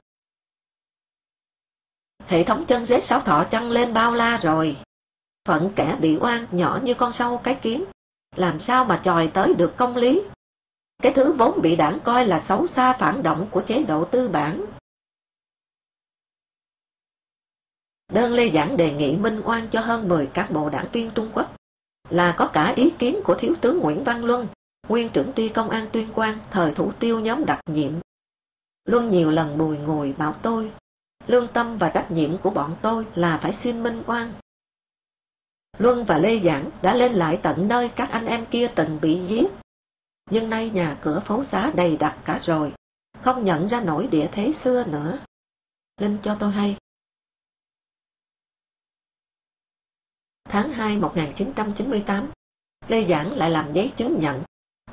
Hệ thống chân rết Sáu Thọ chăng lên bao la rồi. Phận kẻ bị oan nhỏ như con sâu cái kiến, làm sao mà chòi tới được công lý. Cái thứ vốn bị Đảng coi là xấu xa phản động của chế độ tư bản. Đơn Lê Giản đề nghị minh oan cho hơn 10 cán bộ đảng viên Trung Quốc, là có cả ý kiến của Thiếu tướng Nguyễn Văn Luân, nguyên trưởng ty công an Tuyên Quang thời thủ tiêu nhóm đặc nhiệm. Luân nhiều lần bùi ngùi bảo tôi, lương tâm và trách nhiệm của bọn tôi là phải xin minh oan. Luân và Lê Giản đã lên lại tận nơi các anh em kia từng bị giết. Nhưng nay nhà cửa phố xá đầy đặc cả rồi, không nhận ra nổi địa thế xưa nữa. Linh cho tôi hay. Tháng 2 1998, Lê Giản lại làm giấy chứng nhận.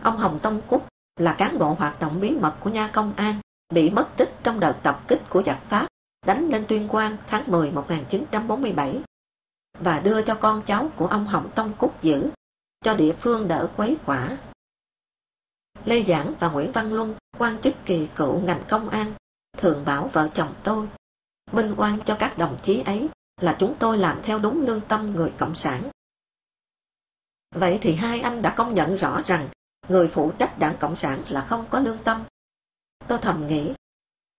Ông Hồng Tông Cúc là cán bộ hoạt động bí mật của nha công an, bị mất tích trong đợt tập kích của giặc Pháp, đánh lên Tuyên Quang tháng 10 1947. Và đưa cho con cháu của ông Hồng Tông Cúc giữ, cho địa phương đỡ quấy quả. Lê Giản và Nguyễn Văn Luân, quan chức kỳ cựu ngành công an, thường bảo vợ chồng tôi, minh oan cho các đồng chí ấy là chúng tôi làm theo đúng lương tâm người Cộng sản. Vậy thì hai anh đã công nhận rõ rằng người phụ trách Đảng Cộng sản là không có lương tâm. Tôi thầm nghĩ,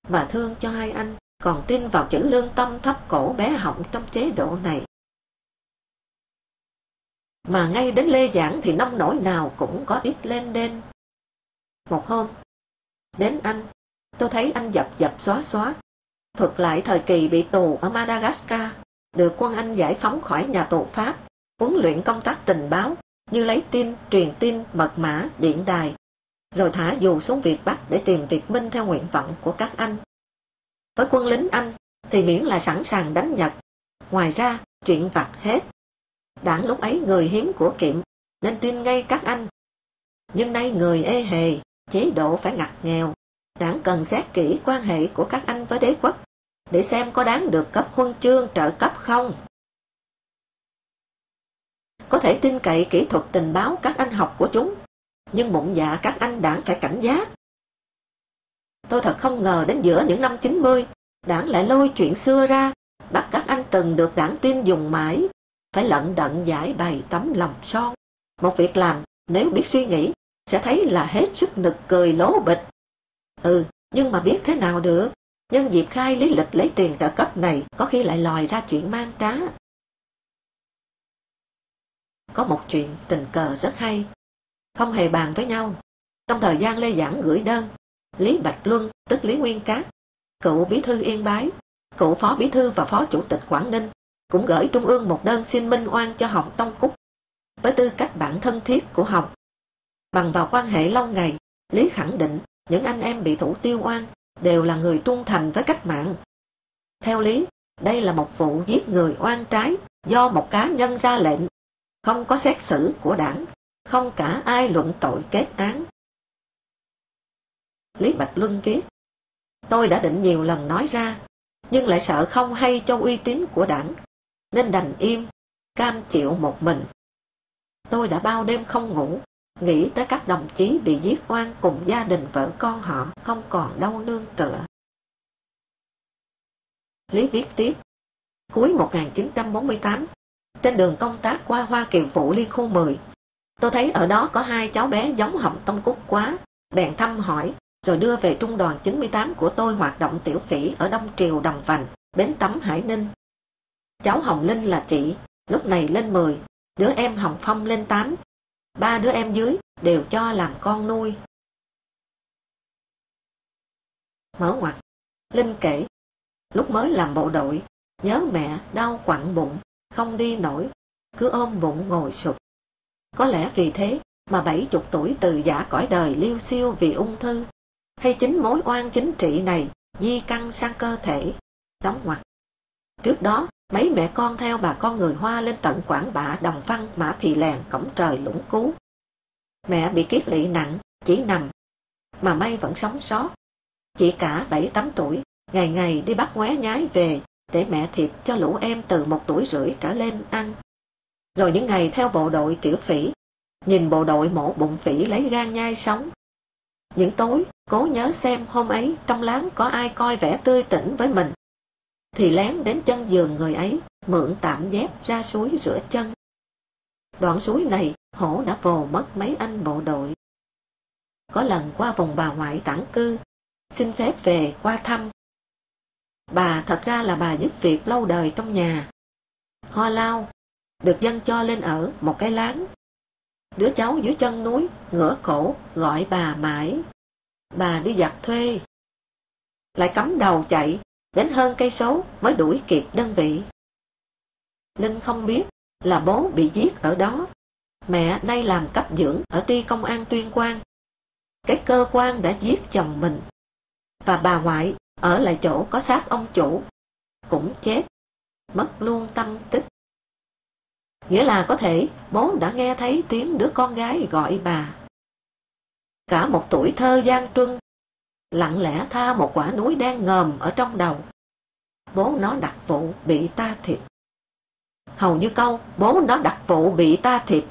mà thương cho hai anh còn tin vào chữ lương tâm thấp cổ bé họng trong chế độ này. Mà ngay đến Lê Giản thì nông nổi nào cũng có ít lên đên. Một hôm, đến anh, tôi thấy anh dập dập xóa xóa, thuật lại thời kỳ bị tù ở Madagascar, được quân Anh giải phóng khỏi nhà tù Pháp, huấn luyện công tác tình báo, như lấy tin, truyền tin, mật mã, điện đài, rồi thả dù xuống Việt Bắc để tìm Việt Minh theo nguyện vọng của các anh. Với quân lính Anh thì miễn là sẵn sàng đánh Nhật, ngoài ra chuyện vặt hết. Đảng lúc ấy người hiếm của kiệm, nên tin ngay các anh. Nhưng nay người ê hề, chế độ phải ngặt nghèo, Đảng cần xét kỹ quan hệ của các anh với đế quốc, để xem có đáng được cấp huân chương trợ cấp không. Có thể tin cậy kỹ thuật tình báo các anh học của chúng, nhưng bụng dạ các anh Đảng phải cảnh giác. Tôi thật không ngờ đến giữa những năm 90, Đảng lại lôi chuyện xưa ra, bắt các anh từng được đảng tin dùng mãi, phải lận đận giải bày tấm lòng son. Một việc làm, nếu biết suy nghĩ, sẽ thấy là hết sức nực cười lố bịch. Ừ, nhưng mà biết thế nào được, nhân dịp khai lý lịch lấy tiền trợ cấp này có khi lại lòi ra chuyện mang trá. Có một chuyện tình cờ rất hay, không hề bàn với nhau. Trong thời gian Lê Giản gửi đơn, Lý Bạch Luân, tức Lý Nguyên Cát, cựu bí thư Yên Bái, cựu phó bí thư và phó chủ tịch Quảng Ninh, cũng gửi Trung ương một đơn xin minh oan cho Hồng Tông Cúc, với tư cách bạn thân thiết của Hồng. Bằng vào quan hệ lâu ngày, Lý khẳng định những anh em bị thủ tiêu oan đều là người trung thành với cách mạng. Theo Lý, đây là một vụ giết người oan trái do một cá nhân ra lệnh, không có xét xử của đảng, không cả ai luận tội kết án. Lý Bạch Luân viết: tôi đã định nhiều lần nói ra, nhưng lại sợ không hay cho uy tín của đảng, nên đành im, cam chịu một mình. Tôi đã bao đêm không ngủ, nghĩ tới các đồng chí bị giết oan cùng gia đình vợ con họ không còn đâu nương tựa. Lý viết tiếp: cuối 1948, trên đường công tác qua Hoa Kiều Phụ Liên khu 10, tôi thấy ở đó có hai cháu bé giống Hồng Tông Cúc quá, bèn thăm hỏi, rồi đưa về trung đoàn 98 của tôi hoạt động tiểu phỉ ở Đông Triều Đồng Vành, Bến Tắm Hải Ninh. Cháu Hồng Linh là chị, lúc này lên 10, đứa em Hồng Phong lên 8, ba đứa em dưới đều cho làm con nuôi. Mở ngoặt, Linh kể, lúc mới làm bộ đội, nhớ mẹ đau quặn bụng, không đi nổi, cứ ôm bụng ngồi sụp. Có lẽ vì thế mà 70 tuổi từ giả cõi đời liêu xiêu vì ung thư, hay chính mối oan chính trị này di căn sang cơ thể. Đóng ngoặt. Trước đó, mấy mẹ con theo bà con người Hoa lên tận Quảng Bạ, Đồng Văn, Mã Pì Lèng, Cổng Trời, Lũng Cú. Mẹ bị kiết lỵ nặng, chỉ nằm, mà may vẫn sống sót. Chị cả 7-8 tuổi, ngày ngày đi bắt ngoé nhái về, để mẹ thịt cho lũ em từ 1 tuổi rưỡi trở lên ăn. Rồi những ngày theo bộ đội tiểu phỉ, nhìn bộ đội mổ bụng phỉ lấy gan nhai sống. Những tối, cố nhớ xem hôm ấy trong láng có ai coi vẻ tươi tỉnh với mình, thì lén đến chân giường người ấy, mượn tạm dép ra suối rửa chân. Đoạn suối này, hổ đã vồ mất mấy anh bộ đội. Có lần qua vùng bà ngoại tản cư, xin phép về qua thăm. Bà thật ra là bà giúp việc lâu đời trong nhà. Ho lao, được dân cho lên ở một cái láng. Đứa cháu dưới chân núi, ngửa cổ, gọi bà mãi. Bà đi giặt thuê, lại cắm đầu chạy, đến hơn cây số mới đuổi kịp đơn vị. Linh không biết là bố bị giết ở đó, mẹ nay làm cấp dưỡng ở ty công an Tuyên Quang. Cái cơ quan đã giết chồng mình, và bà ngoại ở lại chỗ có xác ông chủ, cũng chết, mất luôn tâm tích. Nghĩa là có thể bố đã nghe thấy tiếng đứa con gái gọi bà. Cả một tuổi thơ gian truân, lặng lẽ tha một quả núi đen ngòm ở trong đầu. Bố nó đặc vụ bị ta thịt. Hầu như câu bố nó đặc vụ bị ta thịt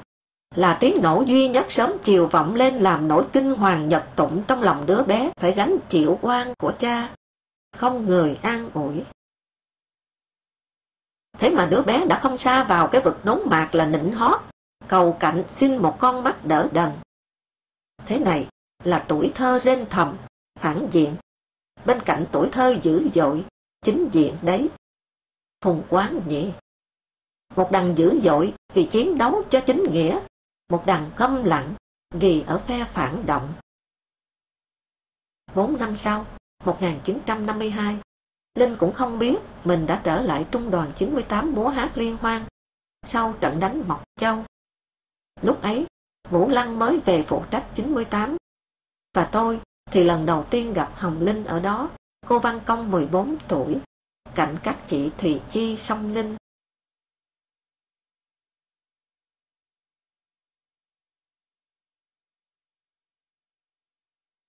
là tiếng nổ duy nhất sớm chiều vọng lên, làm nỗi kinh hoàng nhật tụng trong lòng đứa bé phải gánh chịu oan của cha, không người an ủi. Thế mà đứa bé đã không sa vào cái vực đốn mạc là nịnh hót, cầu cạnh xin một con mắt đỡ đần. Thế này là tuổi thơ rên thầm, phản diện, bên cạnh tuổi thơ dữ dội, chính diện đấy. Phùng Quán nhỉ? Một đằng dữ dội vì chiến đấu cho chính nghĩa, một đằng câm lặng vì ở phe phản động. 4 năm sau, 1952, Linh cũng không biết mình đã trở lại trung đoàn 98 múa hát liên hoan sau trận đánh Mộc Châu. Lúc ấy, Vũ Lăng mới về phụ trách 98, và tôi thì lần đầu tiên gặp Hồng Linh ở đó, cô Văn Công 14 tuổi, cạnh các chị Thùy Chi, Song Linh.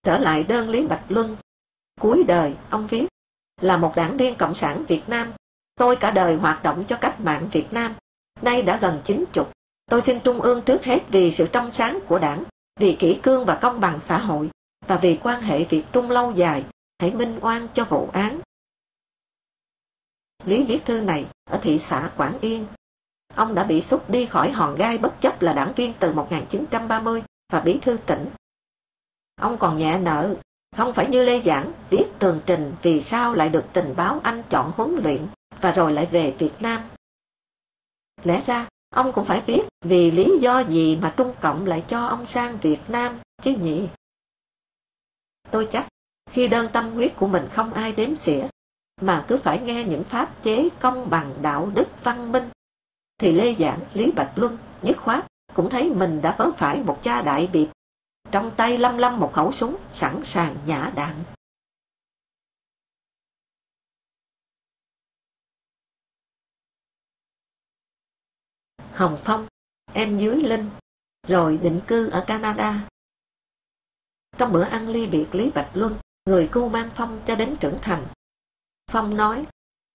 Trở lại đơn Lý Bạch Luân, cuối đời ông viết: là một đảng viên Cộng sản Việt Nam, tôi cả đời hoạt động cho cách mạng Việt Nam, nay đã gần 90, tôi xin Trung ương trước hết vì sự trong sáng của đảng, vì kỷ cương và công bằng xã hội, và vì quan hệ Việt Trung lâu dài, hãy minh oan cho vụ án. Lý viết thư này ở thị xã Quảng Yên. Ông đã bị xúc đi khỏi hòn gai bất chấp là đảng viên từ 1930 và bí thư tỉnh. Ông còn nhẹ nợ, không phải như Lê Giản viết tường trình vì sao lại được tình báo Anh chọn huấn luyện và rồi lại về Việt Nam. Lẽ ra, ông cũng phải viết vì lý do gì mà Trung Cộng lại cho ông sang Việt Nam chứ nhỉ? Tôi chắc, khi đơn tâm huyết của mình không ai đếm xỉa, mà cứ phải nghe những pháp chế công bằng đạo đức văn minh, thì Lê Giản, Lý Bạch Luân, Nhất Khoát cũng thấy mình đã vớ phải một cha đại biệt, trong tay lăm lăm một khẩu súng sẵn sàng nhả đạn. Hồng Phong, em dưới Linh, rồi định cư ở Canada. Trong bữa ăn ly biệt Lý Bạch Luân, người cưu mang Phong cho đến trưởng thành. Phong nói,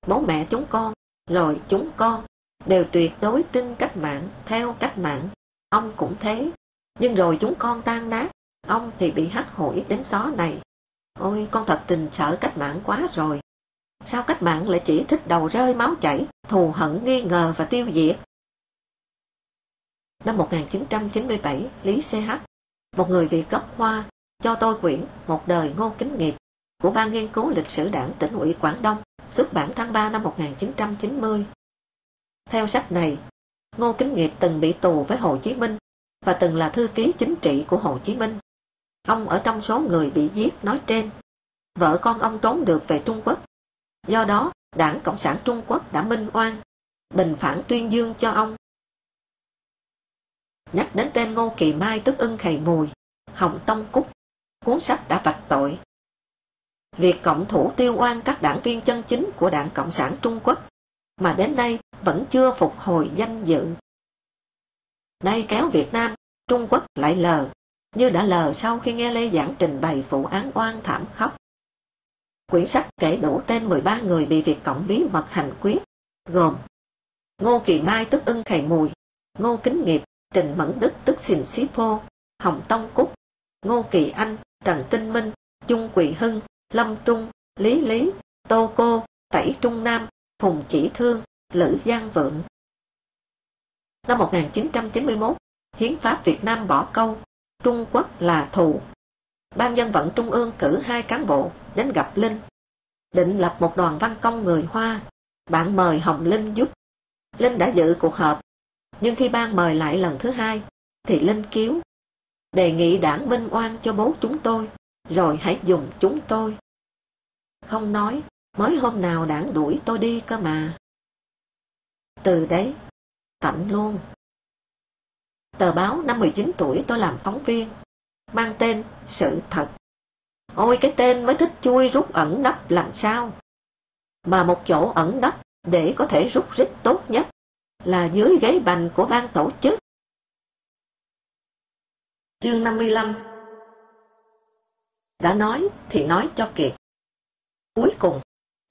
bố mẹ chúng con, rồi chúng con, đều tuyệt đối tin cách mạng, theo cách mạng. Ông cũng thế, nhưng rồi chúng con tan nát, ông thì bị hắt hủi đến xó này. Ôi, con thật tình sợ cách mạng quá rồi. Sao cách mạng lại chỉ thích đầu rơi máu chảy, thù hận nghi ngờ và tiêu diệt? Năm 1997, Lý CH, một người Việt gốc Hoa, cho tôi quyển Một đời Ngô Kính Nghiệp của Ban Nghiên cứu Lịch sử Đảng Tỉnh ủy Quảng Đông, xuất bản tháng 3 năm 1990. Theo sách này, Ngô Kính Nghiệp từng bị tù với Hồ Chí Minh và từng là thư ký chính trị của Hồ Chí Minh. Ông ở trong số người bị giết nói trên. Vợ con ông trốn được về Trung Quốc. Do đó, Đảng Cộng sản Trung Quốc đã minh oan, bình phản tuyên dương cho ông. Nhắc đến tên Ngô Kỳ Mai tức Ưng Khắc Mùi, Hồng Tông Cúc, cuốn sách đã vạch tội. Việc cộng thủ tiêu oan các đảng viên chân chính của Đảng Cộng sản Trung Quốc, mà đến nay vẫn chưa phục hồi danh dự. Nay kéo Việt Nam, Trung Quốc lại lờ, như đã lờ sau khi nghe Lê Giản trình bày vụ án oan thảm khốc. Quyển sách kể đủ tên 13 người bị Việt Cộng bí mật hành quyết, gồm Ngô Kỳ Mai tức Ưng Khắc Mùi, Ngô Kính Nghiệp, Trình Mẫn Đức tức Xìn Xí Phô, Hồng Tông Cúc, Ngô Kỳ Anh, Trần Tinh Minh, Chung Quỳ Hưng, Lâm Trung, Lý Lý, Tô Cô, Tẩy Trung Nam, Phùng Chỉ Thương, Lữ Giang Vượng. Năm 1991, Hiến pháp Việt Nam bỏ câu Trung Quốc là thù. Ban dân vận Trung ương cử 2 cán bộ đến gặp Linh, định lập một đoàn văn công người Hoa. Bạn mời Hồng Linh giúp. Linh đã dự cuộc họp, nhưng khi ban mời lại lần thứ 2, thì Linh kiếu, đề nghị đảng minh oan cho bố chúng tôi, rồi hãy dùng chúng tôi. Không nói, mới hôm nào đảng đuổi tôi đi cơ mà. Từ đấy, tạnh luôn. Tờ báo năm 19 tuổi tôi làm phóng viên, mang tên Sự Thật. Ôi, cái tên mới thích chui rút ẩn nấp làm sao. Mà một chỗ ẩn nấp để có thể rút rít tốt nhất là dưới ghế bành của ban tổ chức. Chương 55. Đã nói thì nói cho kiệt. Cuối cùng,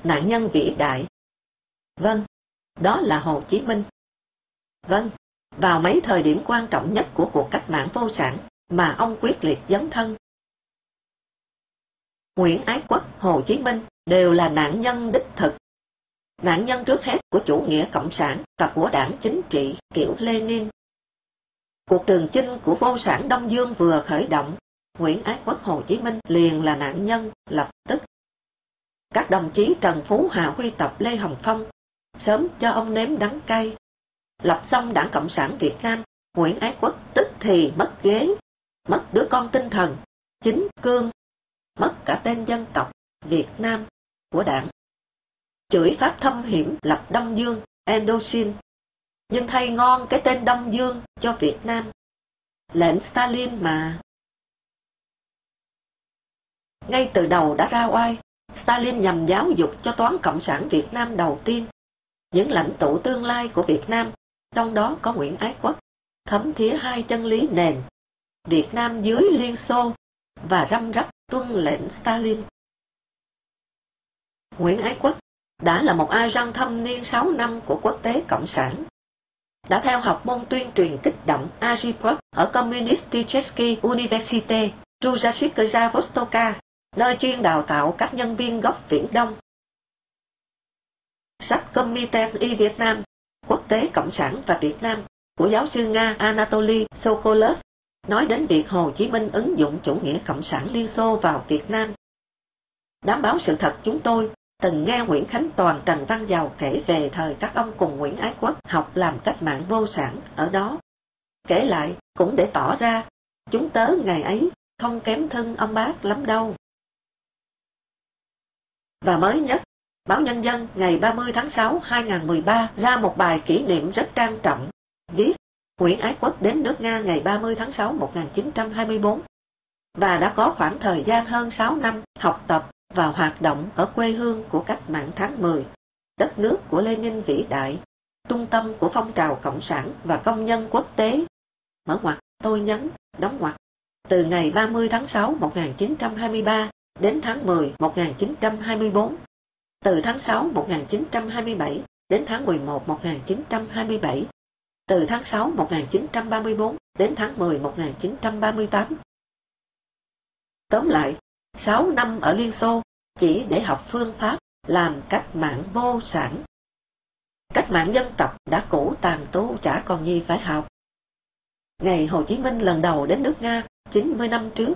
nạn nhân vĩ đại. Vâng, đó là Hồ Chí Minh. Vâng, vào mấy thời điểm quan trọng nhất của cuộc cách mạng vô sản mà ông quyết liệt dấn thân. Nguyễn Ái Quốc, Hồ Chí Minh đều là nạn nhân đích thực. Nạn nhân trước hết của chủ nghĩa cộng sản và của đảng chính trị kiểu Lenin. Cuộc Trường Chinh của vô sản Đông Dương vừa khởi động, Nguyễn Ái Quốc, Hồ Chí Minh liền là nạn nhân lập tức. Các đồng chí Trần Phú, Hà Huy Tập, Lê Hồng Phong sớm cho ông nếm đắng cay. Lập xong Đảng Cộng sản Việt Nam, Nguyễn Ái Quốc tức thì mất ghế, mất đứa con tinh thần, chính cương, mất cả tên dân tộc Việt Nam của đảng. Chửi Pháp thâm hiểm lập Đông Dương, Indochine, nhưng thay ngon cái tên Đông Dương cho Việt Nam. Lệnh Stalin mà. Ngay từ đầu đã ra oai, Stalin nhằm giáo dục cho toán Cộng sản Việt Nam đầu tiên. Những lãnh tụ tương lai của Việt Nam, trong đó có Nguyễn Ái Quốc, thấm thía 2 chân lý nền, Việt Nam dưới Liên Xô và răm rắp tuân lệnh Stalin. Nguyễn Ái Quốc đã là một agent thâm niên 6 năm của quốc tế cộng sản. Đã theo học môn tuyên truyền kích động Agitprop ở Kommunistическая University Trujavivostok, nơi chuyên đào tạo các nhân viên gốc Viễn Đông. Sách Comintern y Việt Nam, Quốc tế Cộng sản và Việt Nam của giáo sư Nga Anatoly Sokolov nói đến việc Hồ Chí Minh ứng dụng chủ nghĩa Cộng sản Liên Xô vào Việt Nam. Đảm bảo sự thật, chúng tôi từng nghe Nguyễn Khánh Toàn, Trần Văn Giàu kể về thời các ông cùng Nguyễn Ái Quốc học làm cách mạng vô sản ở đó. Kể lại cũng để tỏ ra, chúng tớ ngày ấy không kém thân ông bác lắm đâu. Và mới nhất, Báo Nhân dân ngày 30 tháng 6, 2013 ra một bài kỷ niệm rất trang trọng, viết Nguyễn Ái Quốc đến nước Nga ngày 30 tháng 6, 1924, và đã có khoảng thời gian hơn 6 năm học tập và hoạt động ở quê hương của cách mạng tháng 10, đất nước của Lenin vĩ đại, trung tâm của phong trào Cộng sản và công nhân quốc tế. Mở ngoặc, tôi nhấn, đóng ngoặc. Từ ngày 30 tháng 6, 1923 đến tháng 10, 1924. Từ tháng 6, 1927 đến tháng 11, 1927. Từ tháng 6, 1934 đến tháng 10, 1938. Tóm lại, 6 năm ở Liên Xô chỉ để học phương pháp làm cách mạng vô sản. Cách mạng dân tộc đã cũ tàn tú, chả còn gì phải học. Ngày Hồ Chí Minh lần đầu đến nước Nga 90 năm trước,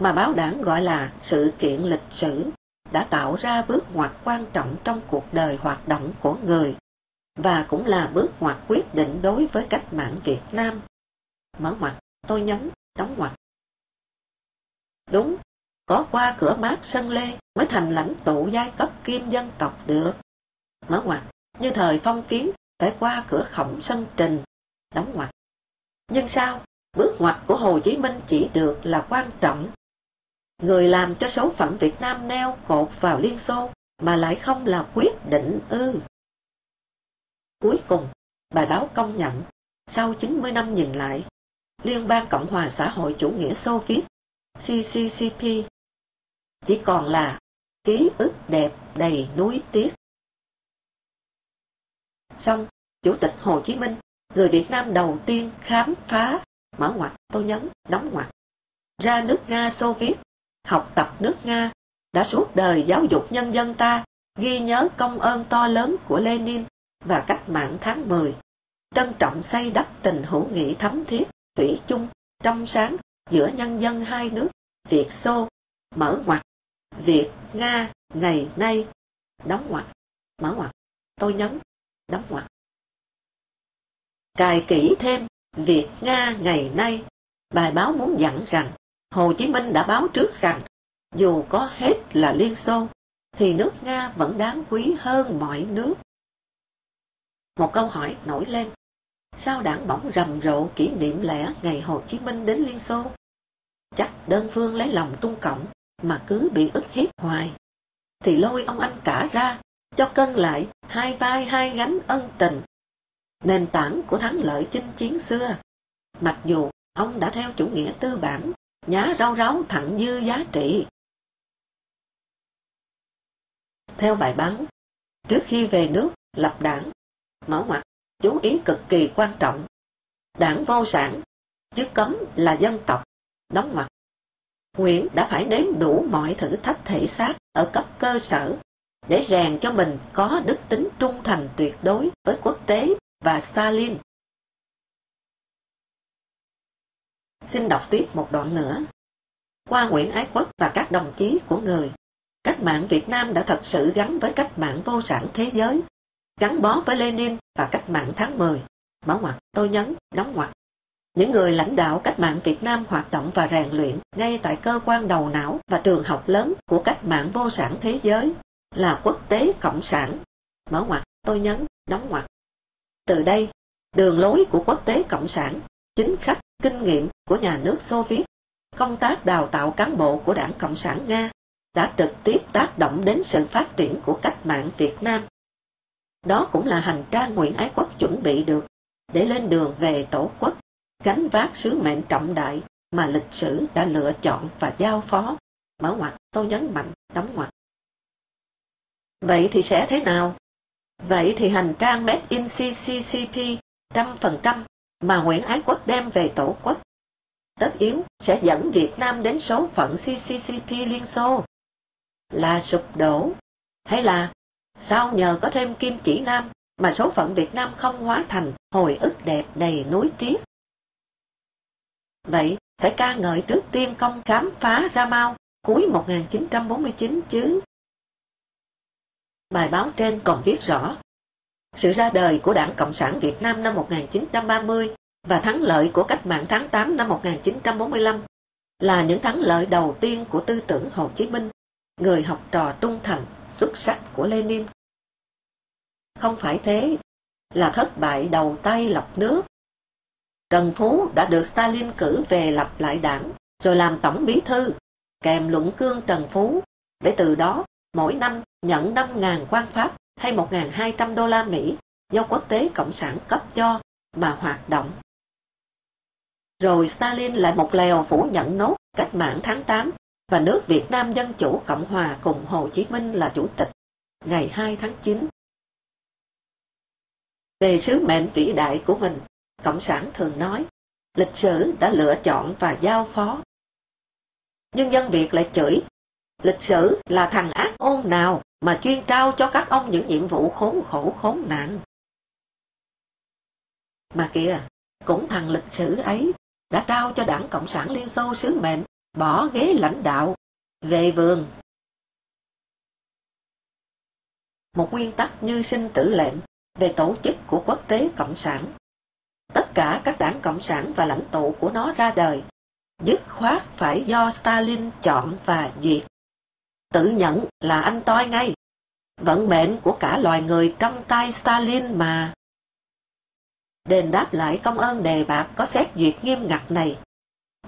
mà báo đảng gọi là sự kiện lịch sử, đã tạo ra bước ngoặt quan trọng trong cuộc đời hoạt động của người, và cũng là bước ngoặt quyết định đối với cách mạng Việt Nam. Mở ngoặc, tôi nhấn, đóng ngoặc. Đúng, có qua cửa mát sân Lê mới thành lãnh tụ giai cấp kim dân tộc được. Mở ngoặc, như thời Phong Kiến phải qua cửa Khổng sân Trình. Đóng ngoặc. Nhưng sao, bước ngoặt của Hồ Chí Minh chỉ được là quan trọng. Người làm cho số phận Việt Nam neo cột vào Liên Xô mà lại không là quyết định ư? Cuối cùng, bài báo công nhận, sau 90 năm nhìn lại, Liên bang Cộng hòa xã hội chủ nghĩa Xô Viết, CCCP, chỉ còn là ký ức đẹp đầy nuối tiếc. Xong, Chủ tịch Hồ Chí Minh, người Việt Nam đầu tiên khám phá, mở ngoặc, tôi nhấn, đóng ngoặc, ra nước Nga Xô Viết, học tập nước Nga, đã suốt đời giáo dục nhân dân ta, ghi nhớ công ơn to lớn của Lenin và cách mạng tháng 10, trân trọng xây đắp tình hữu nghị thắm thiết, thủy chung, trong sáng giữa nhân dân hai nước Việt Xô, mở ngoặc, Việt Nga ngày nay, đóng ngoặc, mở ngoặc, tôi nhấn, đóng ngoặc. Cài kỹ thêm Việt Nga ngày nay, bài báo muốn dặn rằng Hồ Chí Minh đã báo trước rằng dù có hết là Liên Xô thì nước Nga vẫn đáng quý hơn mọi nước. Một câu hỏi nổi lên, sao đảng bỗng rầm rộ kỷ niệm lẻ ngày Hồ Chí Minh đến Liên Xô? Chắc đơn phương lấy lòng Trung Cộng mà cứ bị ức hiếp hoài, thì lôi ông anh cả ra cho cân lại hai vai hai gánh ân tình, nền tảng của thắng lợi chinh chiến xưa, mặc dù ông đã theo chủ nghĩa tư bản, nhá rau ráu thặng dư giá trị. Theo bài báo, trước khi về nước lập đảng, mở ngoặc, chú ý cực kỳ quan trọng, đảng vô sản, chứ cấm là dân tộc, đóng ngoặc, Nguyễn đã phải nếm đủ mọi thử thách thể xác ở cấp cơ sở để rèn cho mình có đức tính trung thành tuyệt đối với quốc tế và Stalin. Xin đọc tiếp một đoạn nữa. Qua Nguyễn Ái Quốc và các đồng chí của người, cách mạng Việt Nam đã thật sự gắn với cách mạng vô sản thế giới, gắn bó với Lenin và cách mạng tháng 10, mở ngoặc, tôi nhấn, đóng ngoặc. Những người lãnh đạo cách mạng Việt Nam hoạt động và rèn luyện ngay tại cơ quan đầu não và trường học lớn của cách mạng vô sản thế giới là quốc tế cộng sản, mở ngoặc, tôi nhấn, đóng ngoặc. Từ đây, đường lối của quốc tế cộng sản, chính khách kinh nghiệm của nhà nước Xô Viết, công tác đào tạo cán bộ của đảng Cộng sản Nga đã trực tiếp tác động đến sự phát triển của cách mạng Việt Nam. Đó cũng là hành trang Nguyễn Ái Quốc chuẩn bị được để lên đường về tổ quốc, gánh vác sứ mệnh trọng đại mà lịch sử đã lựa chọn và giao phó, mở ngoặc, tôi nhấn mạnh, đóng ngoặc. Vậy thì sẽ thế nào? Vậy thì hành trang Made in CCCP 100% mà Nguyễn Ái Quốc đem về tổ quốc, tất yếu sẽ dẫn Việt Nam đến số phận CCCP Liên Xô, là sụp đổ hay là Sau nhờ có thêm kim chỉ nam mà số phận Việt Nam không hóa thành hồi ức đẹp đầy nuối tiếc. Vậy phải ca ngợi trước tiên công khám phá Ra Mau cuối 1949 chứ. Bài báo trên còn viết rõ sự ra đời của Đảng Cộng sản Việt Nam năm 1930 và thắng lợi của Cách mạng tháng 8 năm 1945 là những thắng lợi đầu tiên của tư tưởng Hồ Chí Minh, người học trò trung thành, xuất sắc của Lenin. Không phải thế, là thất bại đầu tay lọc nước. Trần Phú đã được Stalin cử về lập lại đảng, rồi làm tổng bí thư, kèm luận cương Trần Phú, để từ đó mỗi năm nhận 5.000 quan Pháp hay 1.200 đô la Mỹ do quốc tế cộng sản cấp cho mà hoạt động. Rồi Stalin lại một lèo phủ nhận nốt Cách mạng tháng 8 và nước Việt Nam Dân Chủ Cộng Hòa cùng Hồ Chí Minh là chủ tịch ngày 2 tháng 9. Về sứ mệnh vĩ đại của mình, Cộng sản thường nói, lịch sử đã lựa chọn và giao phó. Nhưng dân Việt lại chửi, lịch sử là thằng ác ôn nào mà chuyên trao cho các ông những nhiệm vụ khốn khổ khốn nạn. Mà kìa, cũng thằng lịch sử ấy đã trao cho Đảng Cộng sản Liên Xô sứ mệnh bỏ ghế lãnh đạo, về vườn. Một nguyên tắc như sinh tử lệnh về tổ chức của quốc tế cộng sản. Tất cả các đảng cộng sản và lãnh tụ của nó ra đời, dứt khoát phải do Stalin chọn và duyệt. Tự nhận là anh toi ngay. Vận mệnh của cả loài người trong tay Stalin mà. Đền đáp lại công ơn đề bạc có xét duyệt nghiêm ngặt này,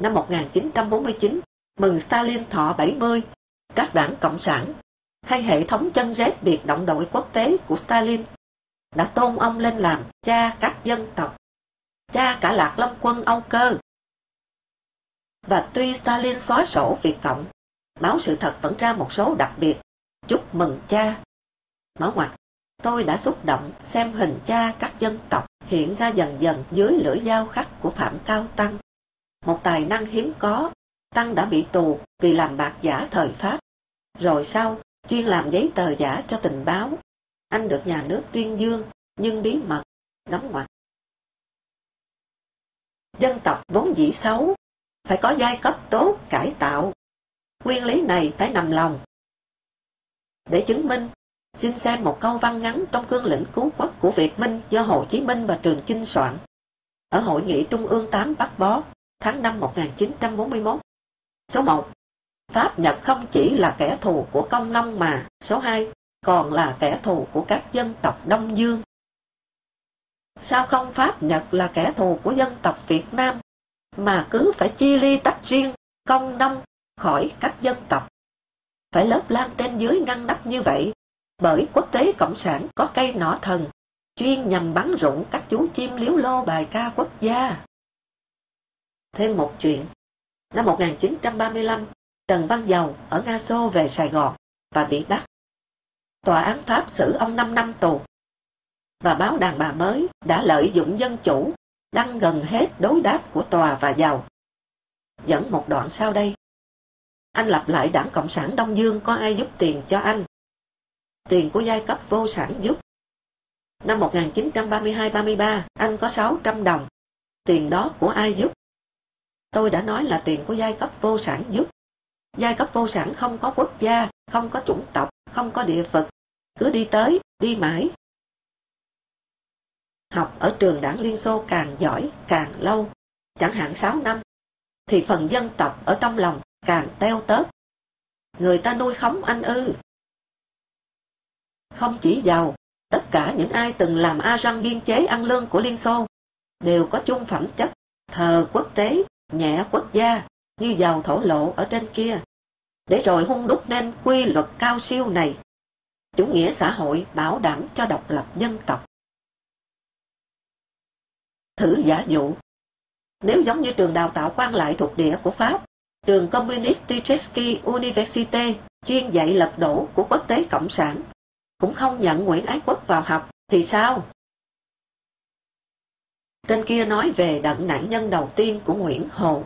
năm 1949, mừng Stalin thọ 70, các đảng cộng sản, hay hệ thống chân rết biệt động đội quốc tế của Stalin, đã tôn ông lên làm cha các dân tộc, cha cả Lạc Long Quân Âu Cơ. Và tuy Stalin xóa sổ Việt Cộng, báo Sự Thật vẫn ra một số đặc biệt chúc mừng cha. Mở ngoặt, tôi đã xúc động xem hình cha các dân tộc hiện ra dần dần dưới lưỡi dao khắc của Phạm Cao Tăng. Một tài năng hiếm có, Tăng đã bị tù vì làm bạc giả thời Pháp, rồi sau chuyên làm giấy tờ giả cho tình báo. Anh được nhà nước tuyên dương, nhưng bí mật, đóng ngoặc. Dân tộc vốn dĩ xấu, phải có giai cấp tốt cải tạo. Nguyên lý này phải nằm lòng. Để chứng minh, xin xem một câu văn ngắn trong cương lĩnh cứu quốc của Việt Minh do Hồ Chí Minh và Trường Chinh soạn, ở Hội nghị Trung ương 8 Bắc Bó, tháng 5 1941. Số 1. Pháp Nhật không chỉ là kẻ thù của Công Nông mà. Số 2. Còn là kẻ thù của các dân tộc Đông Dương. Sao không Pháp Nhật là kẻ thù của dân tộc Việt Nam, mà cứ phải chia ly tách riêng, Công Nông khỏi các dân tộc? Phải lớp lan trên dưới ngăn nắp như vậy, bởi quốc tế cộng sản có cây nỏ thần, chuyên nhằm bắn rụng các chú chim liếu lô bài ca quốc gia. Thêm một chuyện, năm 1935, Trần Văn Giàu ở Nga Xô về Sài Gòn và bị bắt. Tòa án Pháp xử ông 5 năm tù. Và báo Đàn Bà Mới đã lợi dụng dân chủ, đăng gần hết đối đáp của tòa và Giàu. Dẫn một đoạn sau đây. Anh lập lại Đảng Cộng sản Đông Dương có ai giúp tiền cho anh? Tiền của giai cấp vô sản giúp. Năm 1932-33, anh có 600 đồng. Tiền đó của ai giúp? Tôi đã nói là tiền của giai cấp vô sản giúp. Giai cấp vô sản không có quốc gia, không có chủng tộc, không có địa vực, cứ đi tới, đi mãi. Học ở trường đảng Liên Xô càng giỏi, càng lâu, chẳng hạn 6 năm, thì phần dân tộc ở trong lòng càng teo tớp. Người ta nuôi khống anh ư. Không chỉ Giàu, tất cả những ai từng làm a răng biên chế ăn lương của Liên Xô, đều có chung phẩm chất, thờ quốc tế, nhẹ quốc gia, như Giàu thổ lộ ở trên kia. Để rồi hung đúc nên quy luật cao siêu này, chủ nghĩa xã hội bảo đảm cho độc lập dân tộc. Thử giả dụ, nếu giống như trường đào tạo quan lại thuộc địa của Pháp, trường Communist Tietschke Université chuyên dạy lật đổ của quốc tế cộng sản, cũng không nhận Nguyễn Ái Quốc vào học, thì sao? Trên kia nói về đặng nạn nhân đầu tiên của Nguyễn Hồ.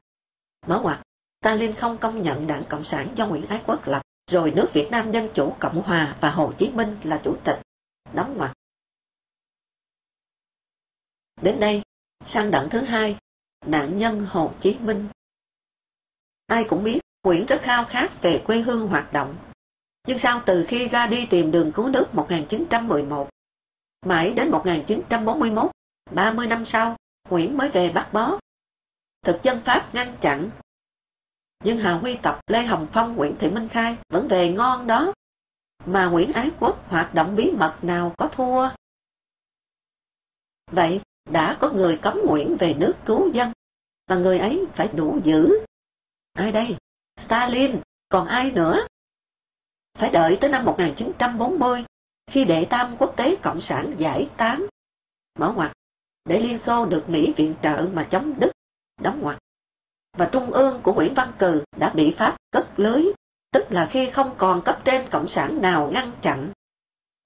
Mở ngoặt, Stalin không công nhận đảng Cộng sản do Nguyễn Ái Quốc lập rồi nước Việt Nam Dân Chủ Cộng Hòa và Hồ Chí Minh là chủ tịch, đóng ngoặc. Đến đây, sang đặng thứ hai, nạn nhân Hồ Chí Minh. Ai cũng biết, Nguyễn rất khao khát về quê hương hoạt động. Nhưng sau từ khi ra đi tìm đường cứu nước 1911, mãi đến 1941, 30 năm sau, Nguyễn mới về bắt bó. Thực dân Pháp ngăn chặn. Nhưng Hà Huy Tập, Lê Hồng Phong, Nguyễn Thị Minh Khai vẫn về ngon đó. Mà Nguyễn Ái Quốc hoạt động bí mật nào có thua. Vậy, đã có người cấm Nguyễn về nước cứu dân, và người ấy phải đủ dữ. Ai đây? Stalin, còn ai nữa? Phải đợi tới năm 1940, khi đệ tam quốc tế cộng sản giải tán, mở ngoặc, để Liên Xô được Mỹ viện trợ mà chống Đức, đóng ngoặc, và trung ương của Nguyễn Văn Cừ đã bị Pháp cất lưới, tức là khi không còn cấp trên cộng sản nào ngăn chặn.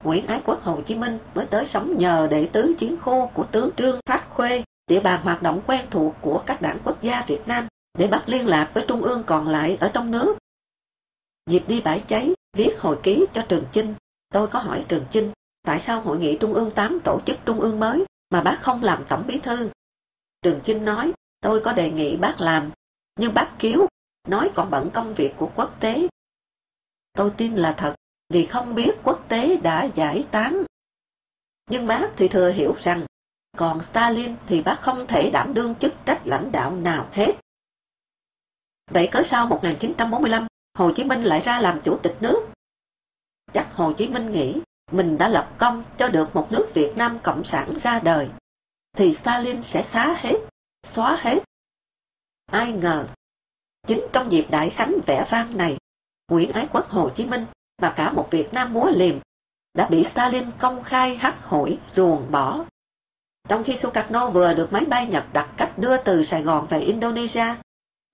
Nguyễn Ái Quốc Hồ Chí Minh mới tới sống nhờ đệ tứ chiến khu của tướng Trương Phát Khuê, địa bàn hoạt động quen thuộc của các đảng quốc gia Việt Nam, để bắt liên lạc với trung ương còn lại ở trong nước. Dịp đi bãi cháy, viết hồi ký cho Trường Chinh, tôi có hỏi Trường Chinh tại sao Hội nghị Trung ương 8 tổ chức Trung ương mới mà bác không làm tổng bí thư. Trường Chinh nói, tôi có đề nghị bác làm, nhưng bác kiếu, nói còn bận công việc của quốc tế. Tôi tin là thật, vì không biết quốc tế đã giải tán. Nhưng bác thì thừa hiểu rằng, còn Stalin thì bác không thể đảm đương chức trách lãnh đạo nào hết. Vậy cớ sao 1945, Hồ Chí Minh lại ra làm chủ tịch nước? Chắc Hồ Chí Minh nghĩ mình đã lập công cho được một nước Việt Nam Cộng sản ra đời, thì Stalin sẽ xá hết, xóa hết. Ai ngờ, chính trong dịp đại khánh vẻ vang này, Nguyễn Ái Quốc Hồ Chí Minh và cả một Việt Nam múa liềm đã bị Stalin công khai hắc hủi, ruồng bỏ. Trong khi Sukarno vừa được máy bay Nhật đặt cách đưa từ Sài Gòn về Indonesia,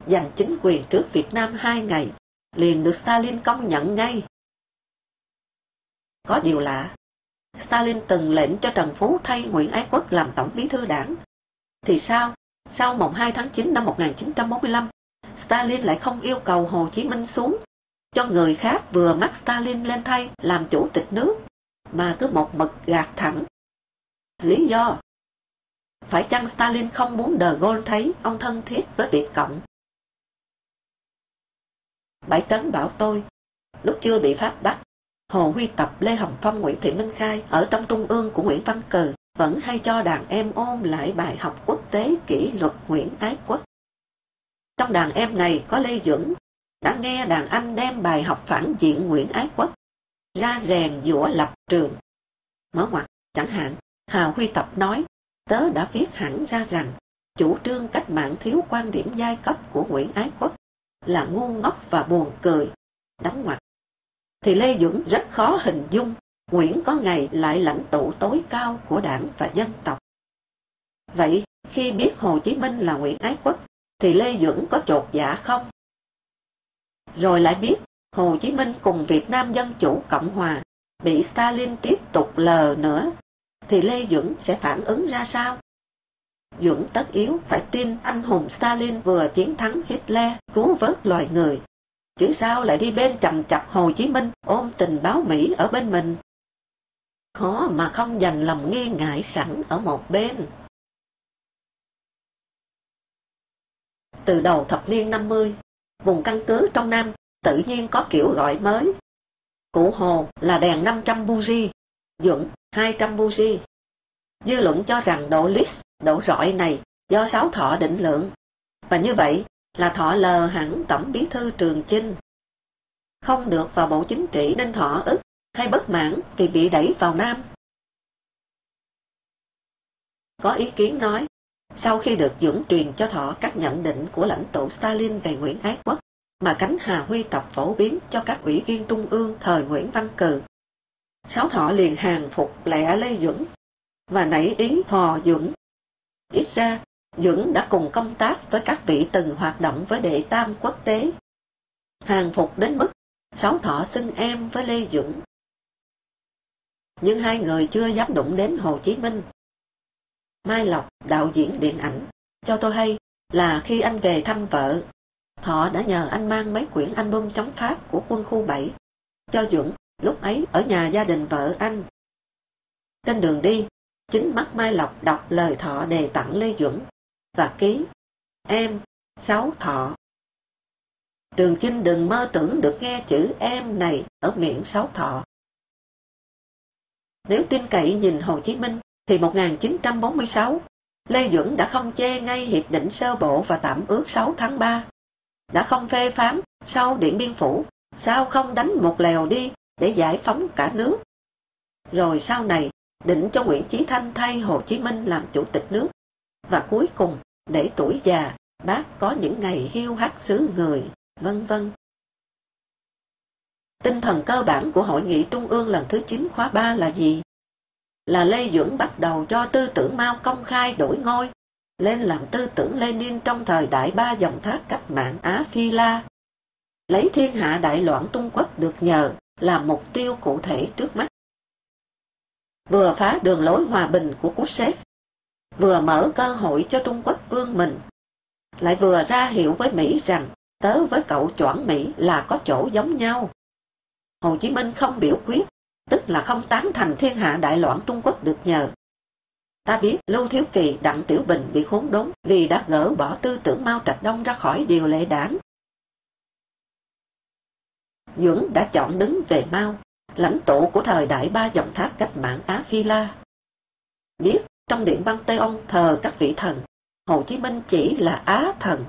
giành chính quyền trước Việt Nam 2 ngày, liền được Stalin công nhận ngay. Có điều lạ, Stalin từng lệnh cho Trần Phú thay Nguyễn Ái Quốc làm tổng bí thư đảng. Thì sao, sau mùng 2 tháng 9 năm 1945, Stalin lại không yêu cầu Hồ Chí Minh xuống, cho người khác vừa mắt Stalin lên thay làm chủ tịch nước, mà cứ một mực gạt thẳng? Lý do? Phải chăng Stalin không muốn De Gaulle thấy ông thân thiết với Việt Cộng? Bãi trấn bảo tôi, lúc chưa bị Pháp bắt, Hồ Huy Tập, Lê Hồng Phong, Nguyễn Thị Minh Khai ở trong trung ương của Nguyễn Văn Cừ vẫn hay cho đàn em ôn lại bài học quốc tế kỷ luật Nguyễn Ái Quốc. Trong đàn em này có Lê Duẩn, đã nghe đàn anh đem bài học phản diện Nguyễn Ái Quốc ra rèn giũa lập trường. Mở ngoặc, chẳng hạn, Hà Huy Tập nói, tớ đã viết hẳn ra rằng chủ trương cách mạng thiếu quan điểm giai cấp của Nguyễn Ái Quốc là ngu ngốc và buồn cười, đóng ngoặc. Thì Lê Duẩn rất khó hình dung Nguyễn có ngày lại lãnh tụ tối cao của đảng và dân tộc. Vậy khi biết Hồ Chí Minh là Nguyễn Ái Quốc thì Lê Duẩn có chột dạ không? Rồi lại biết Hồ Chí Minh cùng Việt Nam Dân Chủ Cộng Hòa bị Stalin tiếp tục lờ nữa, thì Lê Duẩn sẽ phản ứng ra sao? Duẩn tất yếu phải tin anh hùng Stalin vừa chiến thắng Hitler cứu vớt loài người, chứ sao lại đi bên chầm chập Hồ Chí Minh ôm tình báo Mỹ ở bên mình? Khó mà không dành lòng nghi ngại sẵn ở một bên. Từ đầu thập niên 50, vùng căn cứ trong Nam tự nhiên có kiểu gọi mới. Cụ Hồ là đèn 500 buri, Duẩn 200 buri. Dư luận cho rằng độ lít, độ rọi này do 6 thọ định lượng, và như vậy là Thọ lờ hẳn tổng bí thư Trường Chinh. Không được vào bộ chính trị nên Thọ ức hay bất mãn thì bị đẩy vào Nam. Có ý kiến nói, sau khi được Duẩn truyền cho Thọ các nhận định của lãnh tụ Stalin về Nguyễn Ái Quốc mà cánh Hà Huy Tập phổ biến cho các ủy viên trung ương thời Nguyễn Văn Cừ, 6 thọ liền hàng phục lẹ Lê Duẩn và nảy ý thò Duẩn. Ít ra, Duẩn đã cùng công tác với các vị từng hoạt động với đệ tam quốc tế. Hàng phục đến mức 6 thọ xưng em với Lê Duẩn. Nhưng hai người chưa dám đụng đến Hồ Chí Minh. Mai Lộc, đạo diễn điện ảnh, cho tôi hay là khi anh về thăm vợ, Thọ đã nhờ anh mang mấy quyển album chống Pháp của quân khu 7 cho Duẩn, lúc ấy ở nhà gia đình vợ anh. Trên đường đi, chính mắt Mai Lộc đọc lời Thọ đề tặng Lê Duẩn và ký "Em, Sáu Thọ". Trường Chinh đừng mơ tưởng được nghe chữ "em" này ở miệng Sáu Thọ. Nếu tin cậy nhìn Hồ Chí Minh, thì 1946, Lê Duẩn đã không chê ngay hiệp định sơ bộ và tạm ước 6 tháng 3, đã không phê phán sau Điện Biên Phủ, sao không đánh một lèo đi để giải phóng cả nước. Rồi sau này, định cho Nguyễn Chí Thanh thay Hồ Chí Minh làm chủ tịch nước, và cuối cùng, để tuổi già, bác có những ngày hiu hắt xứ người, vân vân. Tinh thần cơ bản của Hội nghị Trung ương lần thứ 9 khóa 3 là gì? Là Lê Duẩn bắt đầu cho tư tưởng Mao công khai đổi ngôi, lên làm tư tưởng Lenin trong thời đại ba dòng thác cách mạng Á Phi La. Lấy thiên hạ đại loạn Trung Quốc được nhờ là mục tiêu cụ thể trước mắt. Vừa phá đường lối hòa bình của Khrushchev, vừa mở cơ hội cho Trung Quốc vươn mình, lại vừa ra hiệu với Mỹ rằng tớ với cậu choảng Mỹ là có chỗ giống nhau. Hồ Chí Minh không biểu quyết, tức là không tán thành thiên hạ đại loạn Trung Quốc được nhờ. Ta biết Lưu Thiếu Kỳ, Đặng Tiểu Bình bị khốn đốn vì đã gỡ bỏ tư tưởng Mao Trạch Đông ra khỏi điều lệ đảng. Duẩn đã chọn đứng về Mao, lãnh tụ của thời đại ba dòng thác cách mạng Á Phi La. Biết trong điện văn Tây Ông thờ các vị thần, Hồ Chí Minh chỉ là Á thần.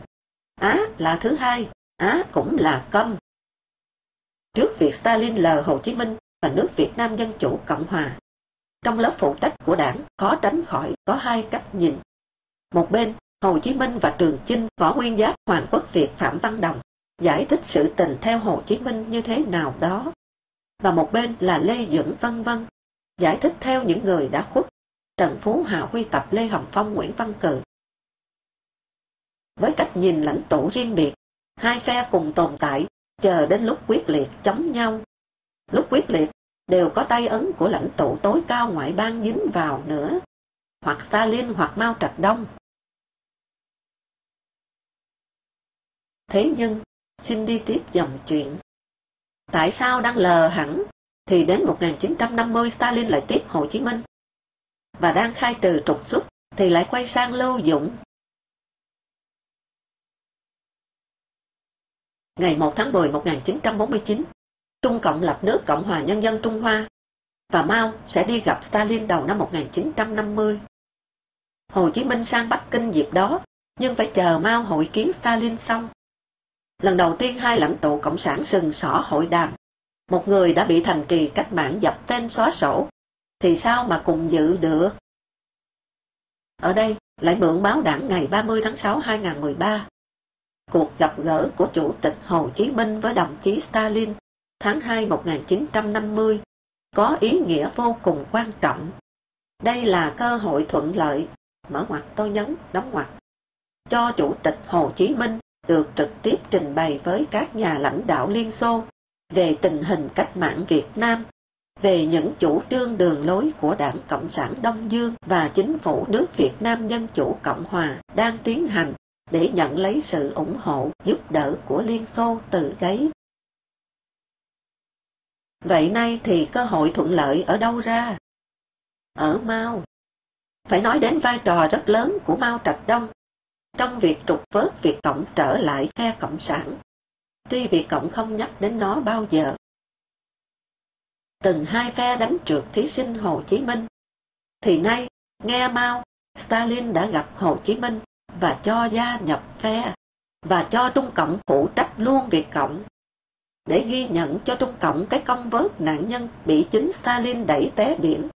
Á là thứ hai, Á cũng là công. Trước việc Stalin lờ Hồ Chí Minh và nước Việt Nam Dân Chủ Cộng Hòa, trong lớp phụ trách của đảng khó tránh khỏi có hai cách nhìn. Một bên, Hồ Chí Minh và Trường Chinh, Võ Nguyên Giáp, Hoàng Quốc Việt, Phạm Văn Đồng giải thích sự tình theo Hồ Chí Minh như thế nào đó. Và một bên là Lê Duẩn vân vân, giải thích theo những người đã khuất: Trần Phú, Hà Huy Tập, Lê Hồng Phong, Nguyễn Văn Cừ. Với cách nhìn lãnh tụ riêng biệt, hai phe cùng tồn tại, chờ đến lúc quyết liệt chống nhau. Lúc quyết liệt, đều có tay ấn của lãnh tụ tối cao ngoại bang dính vào nữa, hoặc Stalin hoặc Mao Trạch Đông. Thế nhưng, xin đi tiếp dòng chuyện. Tại sao đang lờ hẳn, thì đến 1950 Stalin lại tiếp Hồ Chí Minh, và đang khai trừ trục xuất, thì lại quay sang Lưu Duẩn. Ngày 1 tháng 10, 1949, Trung Cộng lập nước Cộng hòa Nhân dân Trung Hoa, và Mao sẽ đi gặp Stalin đầu năm 1950. Hồ Chí Minh sang Bắc Kinh dịp đó, nhưng phải chờ Mao hội kiến Stalin xong. Lần đầu tiên hai lãnh tụ Cộng sản sừng sỏ hội đàm, một người đã bị thành trì cách mạng dập tên xóa sổ, thì sao mà cùng dự được? Ở đây, lại mượn báo đảng ngày 30 tháng 6, 2013. Cuộc gặp gỡ của Chủ tịch Hồ Chí Minh với đồng chí Stalin tháng 2 1950 có ý nghĩa vô cùng quan trọng. Đây là cơ hội thuận lợi, mở ngoặc tôi nhấn, đóng ngoặc, cho Chủ tịch Hồ Chí Minh được trực tiếp trình bày với các nhà lãnh đạo Liên Xô về tình hình cách mạng Việt Nam, về những chủ trương đường lối của Đảng Cộng sản Đông Dương và chính phủ nước Việt Nam Dân Chủ Cộng Hòa đang tiến hành, để nhận lấy sự ủng hộ, giúp đỡ của Liên Xô từ đấy. Vậy nay thì cơ hội thuận lợi ở đâu ra? Ở Mao. Phải nói đến vai trò rất lớn của Mao Trạch Đông trong việc trục vớt Việt Cộng trở lại phe Cộng sản, tuy Việt Cộng không nhắc đến nó bao giờ. Từng hai phe đánh trượt thí sinh Hồ Chí Minh, thì nay, nghe Mao, Stalin đã gặp Hồ Chí Minh và cho gia nhập phe, và cho Trung Cộng phụ trách luôn Việt Cộng, để ghi nhận cho Trung Cộng cái công vớt nạn nhân bị chính Stalin đẩy té biển,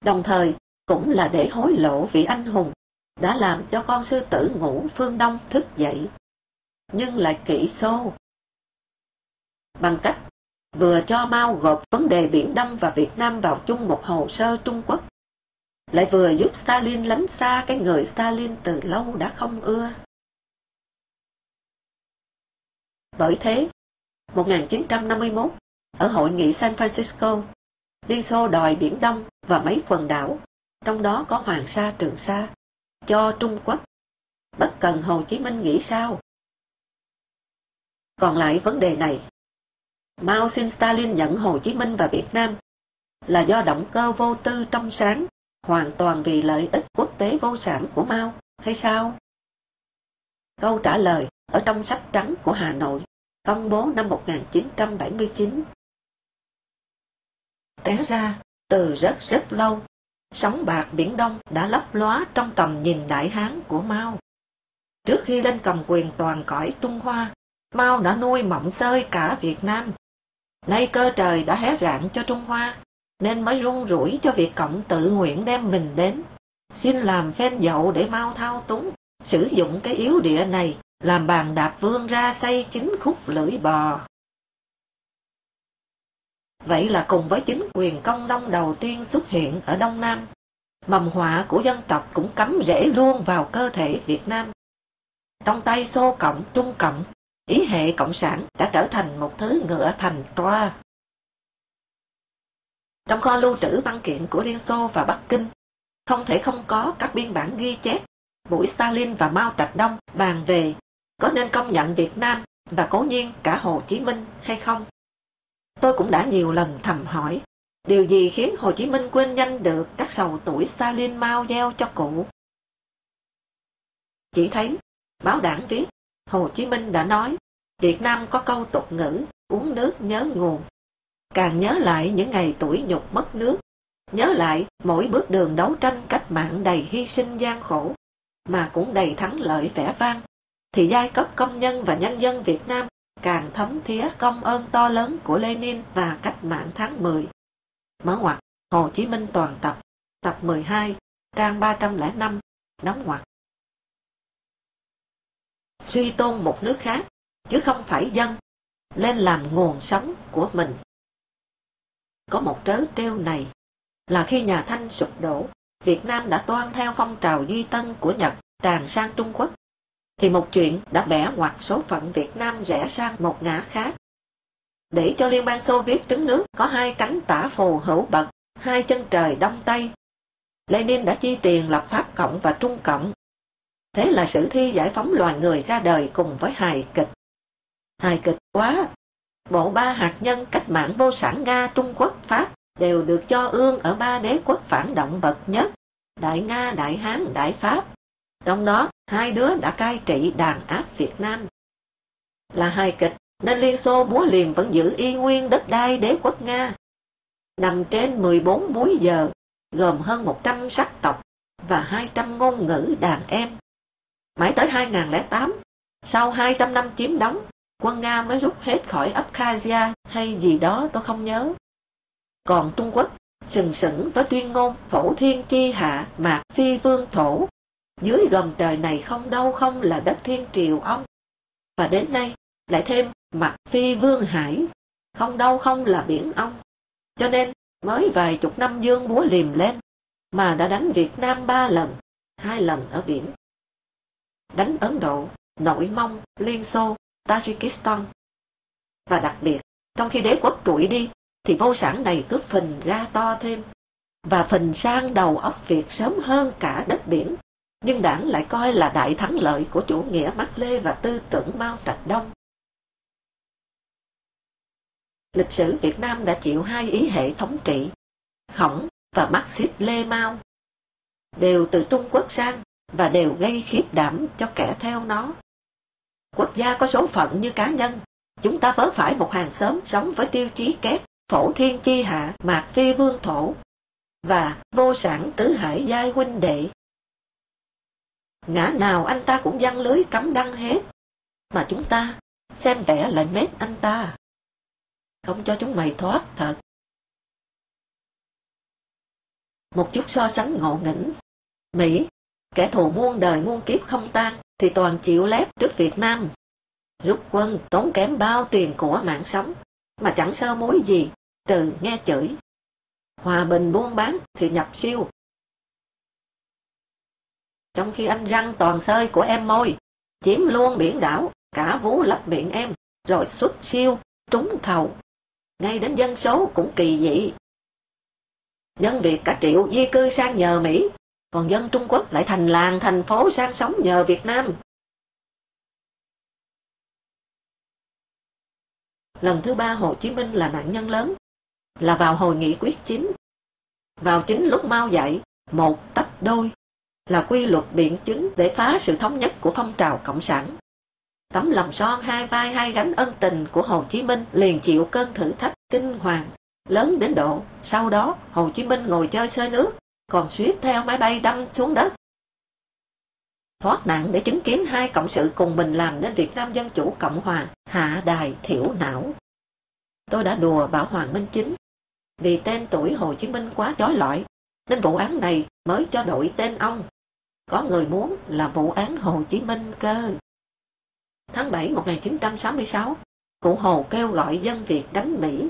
đồng thời cũng là để hối lộ vị anh hùng đã làm cho con sư tử Ngũ Phương Đông thức dậy, nhưng lại kỹ xô bằng cách vừa cho Mao gộp vấn đề Biển Đông và Việt Nam vào chung một hồ sơ Trung Quốc, lại vừa giúp Stalin lánh xa cái người Stalin từ lâu đã không ưa. Bởi thế, 1951, ở hội nghị San Francisco, Liên Xô đòi Biển Đông và mấy quần đảo, trong đó có Hoàng Sa, Trường Sa, cho Trung Quốc, bất cần Hồ Chí Minh nghĩ sao. Còn lại vấn đề này, Mao xin Stalin nhận Hồ Chí Minh và Việt Nam là do động cơ vô tư trong sáng, hoàn toàn vì lợi ích quốc tế vô sản của Mao, hay sao? Câu trả lời ở trong sách trắng của Hà Nội, công bố năm 1979. Té ra, từ rất lâu, sóng bạc Biển Đông đã lấp lóa trong tầm nhìn đại hán của Mao. Trước khi lên cầm quyền toàn cõi Trung Hoa, Mao đã nuôi mộng xơi cả Việt Nam. Nay cơ trời đã hé rạng cho Trung Hoa, nên mới run rủi cho Việt Cộng tự nguyện đem mình đến, xin làm phên dậu để Mao thao túng, sử dụng cái yếu địa này làm bàn đạp vươn ra xây chính khúc lưỡi bò. Vậy là cùng với chính quyền công nông đầu tiên xuất hiện ở Đông Nam, mầm họa của dân tộc cũng cắm rễ luôn vào cơ thể Việt Nam. Trong tay Xô Cộng, Trung Cộng, ý hệ Cộng sản đã trở thành một thứ ngựa thành toa. Trong kho lưu trữ văn kiện của Liên Xô và Bắc Kinh, không thể không có các biên bản ghi chép buổi Stalin và Mao Trạch Đông bàn về có nên công nhận Việt Nam và cố nhiên cả Hồ Chí Minh hay không. Tôi cũng đã nhiều lần thầm hỏi, điều gì khiến Hồ Chí Minh quên nhanh được các sầu tuổi Stalin Mao gieo cho cụ? Chỉ thấy, báo Đảng viết, Hồ Chí Minh đã nói, Việt Nam có câu tục ngữ, uống nước nhớ nguồn. Càng nhớ lại những ngày tủi nhục mất nước, nhớ lại mỗi bước đường đấu tranh cách mạng đầy hy sinh gian khổ, mà cũng đầy thắng lợi vẻ vang, thì giai cấp công nhân và nhân dân Việt Nam càng thấm thía công ơn to lớn của Lenin và cách mạng tháng 10. Mở ngoặc, Hồ Chí Minh toàn tập, tập 12, trang 305, đóng ngoặc. Suy tôn một nước khác, chứ không phải dân, lên làm nguồn sống của mình. Có một trớ trêu này, là khi nhà Thanh sụp đổ, Việt Nam đã toan theo phong trào duy tân của Nhật tràn sang Trung Quốc, thì một chuyện đã bẻ ngoặt số phận Việt Nam rẽ sang một ngã khác. Để cho Liên bang Xô Viết trứng nước có hai cánh tả phù hữu bậc, hai chân trời đông tây, Lenin đã chi tiền lập Pháp Cộng và Trung Cộng. Thế là sử thi giải phóng loài người ra đời cùng với hài kịch. Hài kịch quá! Bộ ba hạt nhân cách mạng vô sản Nga, Trung Quốc, Pháp đều được cho ương ở ba đế quốc phản động bậc nhất, Đại Nga, Đại Hán, Đại Pháp. Trong đó, hai đứa đã cai trị đàn áp Việt Nam. Là hài kịch, nên Liên Xô búa liềm vẫn giữ y nguyên đất đai đế quốc Nga, nằm trên 14 múi giờ, gồm hơn 100 sắc tộc và 200 ngôn ngữ đàn em. Mãi tới 2008, sau 200 năm chiếm đóng, quân Nga mới rút hết khỏi Abkhazia hay gì đó tôi không nhớ. Còn Trung Quốc, sừng sững với tuyên ngôn phổ thiên chi hạ mạc phi vương thổ, dưới gầm trời này không đâu không là đất thiên triều ông. Và đến nay, lại thêm mạc phi vương hải, không đâu không là biển ông. Cho nên, mới vài chục năm dương búa liềm lên, mà đã đánh Việt Nam 3 lần, 2 lần ở biển. Đánh Ấn Độ, Nội Mông, Liên Xô, Tajikistan. Và đặc biệt, trong khi đế quốc trụi đi, thì vô sản này cứ phình ra to thêm, và phình sang đầu óc Việt sớm hơn cả đất biển. Nhưng Đảng lại coi là đại thắng lợi của chủ nghĩa Mác Lê và tư tưởng Mao Trạch Đông. Lịch sử Việt Nam đã chịu hai ý hệ thống trị, Khổng và Marxist Lê Mao, đều từ Trung Quốc sang và đều gây khiếp đảm cho kẻ theo nó. Quốc gia có số phận như cá nhân, chúng ta vớ phải một hàng xóm sống với tiêu chí kép phổ thiên chi hạ mạc phi vương thổ và vô sản tứ hải giai huynh đệ. Ngã nào anh ta cũng giăng lưới cắm đăng hết, mà chúng ta xem vẻ lại mết anh ta, không cho chúng mày thoát thật. Một chút so sánh ngộ nghĩnh, Mỹ, kẻ thù muôn đời muôn kiếp không tan, thì toàn chịu lép trước Việt Nam, rút quân tốn kém bao tiền của mạng sống, mà chẳng sơ mối gì, trừ nghe chửi. Hòa bình buôn bán thì nhập siêu. Trong khi anh răng toàn xơi của em môi, chiếm luôn biển đảo, cả vú lấp miệng em, rồi xuất siêu, trúng thầu. Ngay đến dân số cũng kỳ dị. Dân Việt cả triệu di cư sang nhờ Mỹ, còn dân Trung Quốc lại thành làng thành phố sang sống nhờ Việt Nam. Lần thứ ba Hồ Chí Minh là nạn nhân lớn, là vào hồi nghị quyết chính. Vào chính lúc Mao dạy, một tách đôi, là quy luật biện chứng để phá sự thống nhất của phong trào Cộng sản. Tấm lòng son hai vai hai gánh ân tình của Hồ Chí Minh liền chịu cơn thử thách kinh hoàng, lớn đến độ, sau đó Hồ Chí Minh ngồi chơi xơi nước, còn suýt theo máy bay đâm xuống đất. Thoát nạn để chứng kiến hai cộng sự cùng mình làm nên Việt Nam Dân Chủ Cộng Hòa hạ đài thiểu não. Tôi đã đùa bảo Hoàng Minh Chính, vì tên tuổi Hồ Chí Minh quá chói lọi, nên vụ án này mới cho đổi tên ông. Có người muốn là vụ án Hồ Chí Minh cơ. Tháng 7 1966, cụ Hồ kêu gọi dân Việt đánh Mỹ.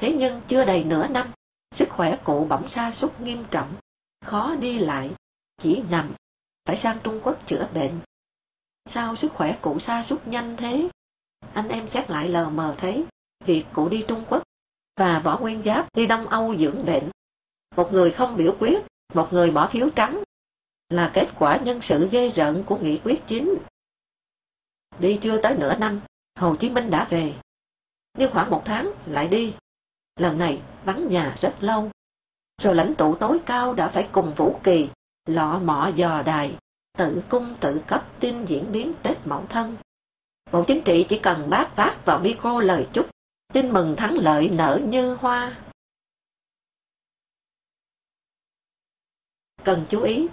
Thế nhưng chưa đầy nửa năm, sức khỏe cụ bỗng sa sút nghiêm trọng, khó đi lại, chỉ nằm, phải sang Trung Quốc chữa bệnh. Sao sức khỏe cụ sa sút nhanh thế? Anh em xét lại lờ mờ thấy, việc cụ đi Trung Quốc và Võ Nguyên Giáp đi Đông Âu dưỡng bệnh. Một người không biểu quyết, một người bỏ phiếu trắng, là kết quả nhân sự ghê rợn của nghị quyết chính. Đi chưa tới nửa năm, Hồ Chí Minh đã về. Nhưng khoảng một tháng lại đi. Lần này vắng nhà rất lâu. Rồi lãnh tụ tối cao đã phải cùng Vũ Kỳ lọ mọ dò đài, tự cung tự cấp tin diễn biến Tết Mậu Thân. Bộ chính trị chỉ cần bát vác vào micro lời chúc, tin mừng thắng lợi nở như hoa. Cần chú ý,